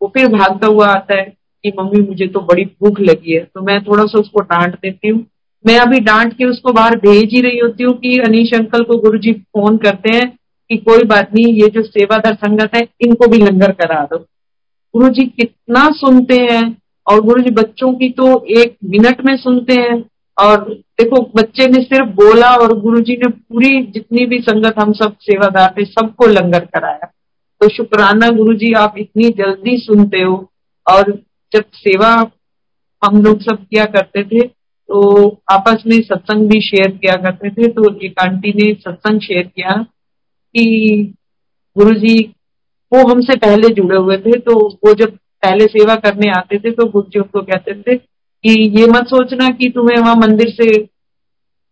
वो फिर भागता हुआ आता है कि मम्मी मुझे तो बड़ी भूख लगी है। तो मैं थोड़ा सा उसको डांट देती हूँ, मैं अभी डांट के उसको बाहर भेज ही रही होती हूँ कि अनीश अंकल को गुरुजी फोन करते हैं कि कोई बात नहीं, ये जो सेवादार संगत है इनको भी लंगर करा दो। गुरुजी कितना सुनते हैं, और गुरुजी बच्चों की तो एक मिनट में सुनते हैं। और देखो बच्चे ने सिर्फ बोला और गुरुजी ने पूरी जितनी भी संगत हम सब सेवादार थे सबको लंगर कराया। तो शुक्राना गुरुजी, आप इतनी जल्दी सुनते हो। और जब सेवा हम लोग सब किया करते थे तो आपस में सत्संग भी शेयर किया करते थे। तो एक आंटी ने सत्संग शेयर किया कि गुरुजी वो हमसे पहले जुड़े हुए थे, तो वो जब पहले सेवा करने आते थे तो गुरुजी उनको कहते थे कि ये मत सोचना कि तुम्हें वहां मंदिर से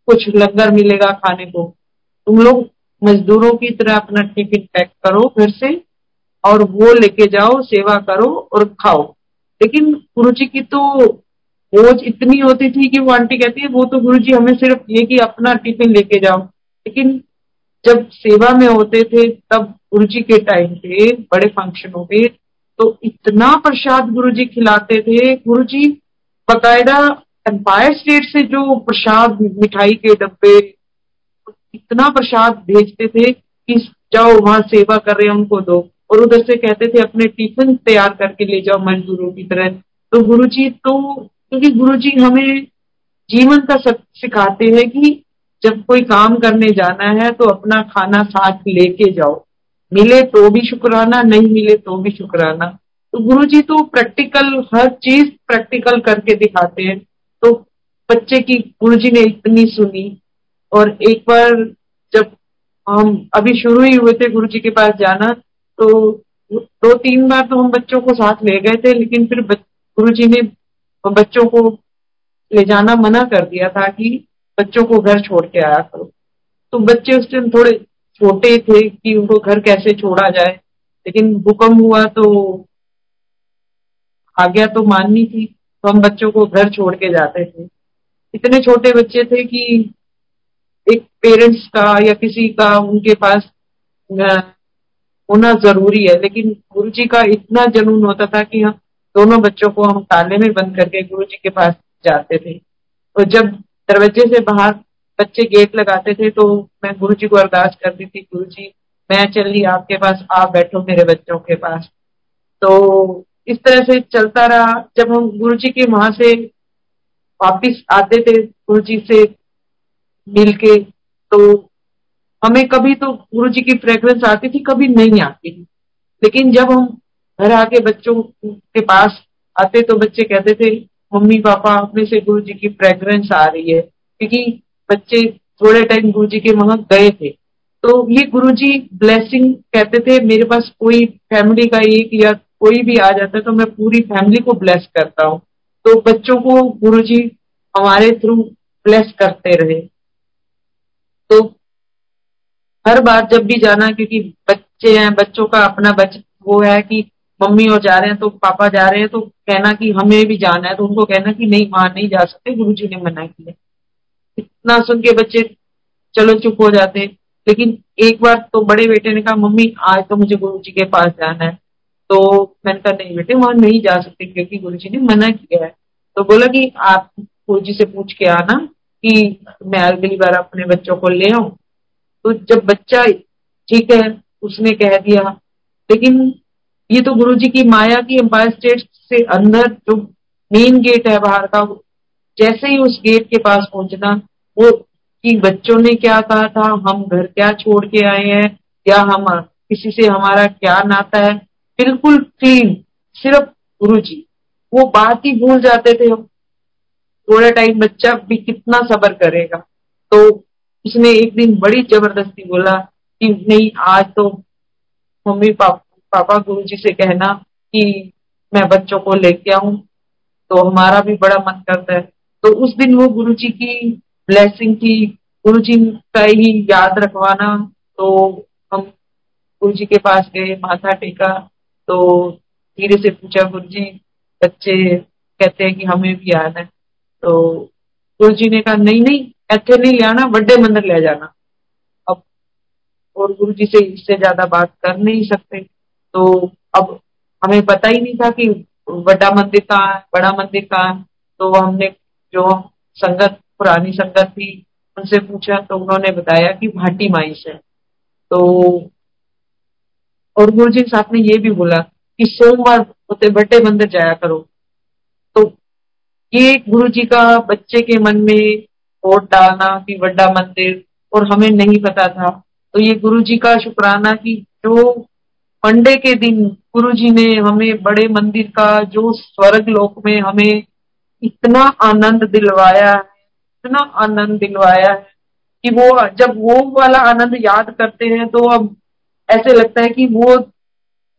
कुछ लंगर मिलेगा खाने को, तुम लोग मजदूरों की तरह अपना टिफिन पैक करो घर से और वो लेके जाओ, सेवा करो और खाओ। लेकिन गुरुजी की तो बोझ इतनी होती थी कि वो आंटी कहती है वो तो गुरुजी हमें सिर्फ ये कि अपना टिफिन लेके जाओ। लेकिन जब सेवा में होते थे तब गुरुजी के टाइम पे बड़े फंक्शनों पे तो इतना प्रसाद गुरुजी खिलाते थे। गुरुजी बकायदा एम्पायर स्टेट से जो प्रसाद मिठाई के डब्बे इतना प्रसाद भेजते थे कि जाओ वहां सेवा कर रहे हैं उनको दो, और उधर से कहते थे अपने टिफिन तैयार करके ले जाओ मजदूरों की तरह। तो गुरुजी तो क्योंकि गुरुजी हमें जीवन का सत्य सिखाते हैं कि जब कोई काम करने जाना है तो अपना खाना साथ लेके जाओ, मिले तो भी शुक्राना, नहीं मिले तो भी शुक्राना। तो गुरुजी तो प्रैक्टिकल हर चीज प्रैक्टिकल करके दिखाते हैं। तो बच्चे की गुरुजी ने इतनी सुनी। और एक बार जब हम अभी शुरू ही हुए थे गुरुजी के पास जाना, तो दो तीन बार तो हम बच्चों को साथ ले गए थे, लेकिन फिर गुरुजी ने बच्चों को ले जाना मना कर दिया था कि बच्चों को घर छोड़ के आया करो। तो बच्चे उस टाइम थोड़े छोटे थे कि उनको घर कैसे छोड़ा जाए, लेकिन भूकंप हुआ तो आज्ञा तो माननी थी, तो हम बच्चों को घर छोड़ के जाते थे। इतने छोटे बच्चे थे कि एक पेरेंट्स का या किसी का उनके पास होना जरूरी है, लेकिन गुरुजी का इतना जुनून होता था कि हम दोनों बच्चों को हम ताले में बंद करके गुरुजी के पास जाते थे। और जब दरवाजे से बाहर बच्चे गेट लगाते थे तो मैं गुरुजी को अरदास करती थी, गुरुजी मैं चली आपके पास, आप बैठो मेरे बच्चों के पास। तो इस तरह से चलता रहा। जब हम गुरुजी के वहां से वापिस आते थे गुरुजी से मिलके, तो हमें कभी तो गुरुजी की फ्रेग्रेंस आती थी, कभी नहीं आती थी। लेकिन जब हम घर आके बच्चों के पास आते तो बच्चे कहते थे मम्मी पापा अपने से गुरुजी की फ्रेग्रेंस आ रही है, क्योंकि बच्चे थोड़े टाइम गुरुजी के वहां गए थे। तो ये गुरुजी ब्लेसिंग कहते थे। मेरे पास कोई फैमिली का एक या कोई भी आ जाता है तो मैं पूरी फैमिली को ब्लेस करता हूँ। तो बच्चों को गुरुजी हमारे थ्रू ब्लेस करते रहे। तो हर बार जब भी जाना, क्योंकि बच्चे हैं, बच्चों का अपना बच वो है कि मम्मी और जा रहे हैं तो पापा जा रहे हैं, तो कहना कि हमें भी जाना है, तो उनको कहना कि नहीं वहां नहीं जा सकते, गुरुजी ने मना किया। इतना सुन के बच्चे चलो चुप हो जाते। लेकिन एक बार तो बड़े बेटे ने कहा मम्मी आज तो मुझे गुरुजी के पास जाना है। तो मैंने कहा नहीं बेटे वहां नहीं जा सकते क्योंकि गुरुजी ने मना किया है। तो बोला कि आप गुरुजी से पूछ के आना कि मैं अगली बार अपने बच्चों को ले आऊं। तो जब बच्चा ठीक है उसने कह दिया, लेकिन ये तो गुरुजी की माया की एम्पायर स्टेट से अंदर जो मेन गेट है बाहर का, जैसे ही उस गेट के पास पहुंचना वो कि बच्चों ने क्या कहा था, हम घर क्या छोड़ के आए हैं या हम किसी से हमारा क्या नाता है, बिल्कुल क्लीन, सिर्फ गुरुजी। वो बात ही भूल जाते थे हम। थोड़ा टाइम बच्चा भी कितना सबर करेगा। तो उसने एक दिन बड़ी जबरदस्ती बोला कि नहीं आज तो मम्मी पापा पापा गुरुजी से कहना कि मैं बच्चों को लेके आऊं, तो हमारा भी बड़ा मन करता है। तो उस दिन वो गुरुजी की ब्लेसिंग थी, गुरुजी का ही याद रखवाना। तो हम गुरुजी के पास गए, माथा टेका, तो धीरे से पूछा गुरुजी बच्चे कहते हैं कि हमें भी आना है। तो गुरुजी ने कहा नहीं नहीं ऐसे नहीं आना, बड़े मंदिर ले जाना। अब और गुरुजी से इससे ज्यादा बात कर नहीं सकते। तो अब हमें पता ही नहीं था कि बड़ा मंदिर कहाँ है, बड़ा मंदिर कहाँ है। तो हमने जो संगत पुरानी संगत थी उनसे पूछा, तो उन्होंने बताया कि भाटी माई से। तो और गुरुजी साहब ने ये भी बोला कि सोमवार होते बटे मंदिर जाया करो। तो ये गुरुजी का बच्चे के मन में वोट डालना कि बड़ा मंदिर, और हमें नहीं पता था। तो ये गुरुजी का शुक्राना कि जो मंडे के दिन गुरुजी ने हमें बड़े मंदिर का जो स्वर्ग लोक में हमें इतना आनंद दिलवाया, इतना आनंद दिलवाया है कि वो जब वो वाला आनंद याद करते हैं तो अब ऐसे लगता है कि वो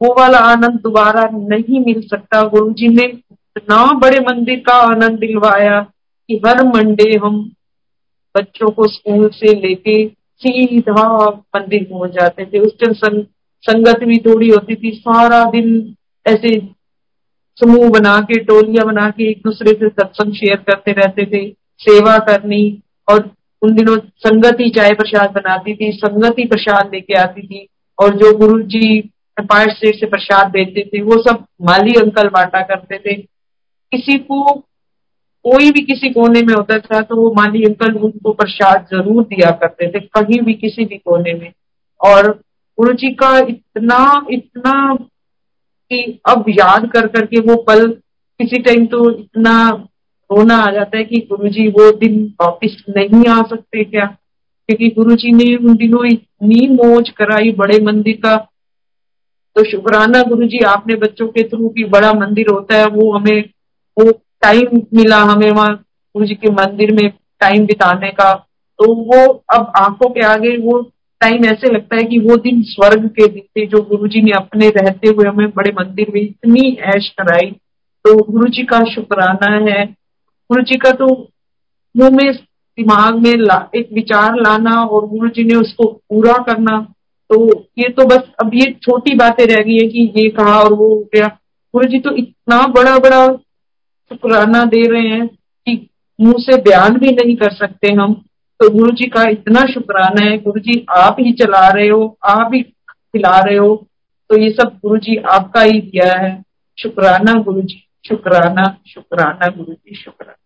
वो वाला आनंद दोबारा नहीं मिल सकता। गुरुजी ने इतना बड़े मंदिर का आनंद दिलवाया कि हर मंडे हम बच्चों को स्कूल से लेके सीधा मंदिर पहुंच जाते थे। उस टाइम संगत भी थोड़ी होती थी, सारा दिन ऐसे समूह बना के, टोलियां बना के एक दूसरे से सत्संग शेयर करते रहते थे, सेवा करनी। और उन दिनों संगत ही चाय प्रसाद बनाती थी, संगत ही प्रसाद लेके आती थी, और जो गुरुजी एम्पायर स्टेट से प्रसाद देते थे वो सब माली अंकल बांटा करते थे। किसी को कोई भी किसी कोने में होता था तो वो माली अंकल उनको प्रसाद जरूर दिया करते थे, कहीं भी किसी भी कोने में। और गुरुजी का इतना इतना कि अब याद कर करके वो पल, किसी टाइम तो इतना रोना आ जाता है कि गुरुजी वो दिन वापिस नहीं आ सकते क्या, क्योंकि गुरुजी ने उन दिनों इतनी मौज कराई बड़े मंदिर का। तो शुक्राना गुरुजी आपने बच्चों के थ्रू की बड़ा मंदिर होता है, वो हमें वो टाइम मिला हमें वहां गुरुजी के मंदिर में टाइम बिताने का। तो वो अब आंखों के आगे वो टाइम ऐसे लगता है कि वो दिन स्वर्ग के दिन थे जो गुरुजी ने अपने रहते हुए हमें बड़े मंदिर में इतनी ऐश कराई। तो गुरुजी का शुक्राना है। गुरुजी का तो मुंह में दिमाग में ला, एक विचार लाना और गुरु जी ने उसको पूरा करना। तो ये तो बस अब ये छोटी बातें रह गई है कि ये कहा और वो हो गया। गुरु जी तो इतना बड़ा बड़ा शुक्राना दे रहे हैं कि मुंह से बयान भी नहीं कर सकते हम। तो गुरु जी का इतना शुक्राना है, गुरु जी आप ही चला रहे हो, आप ही खिला रहे हो, तो ये सब गुरु जी आपका ही दिया है। शुक्राना गुरु जी, शुक्राना, शुक्राना गुरु जी, शुक्राना।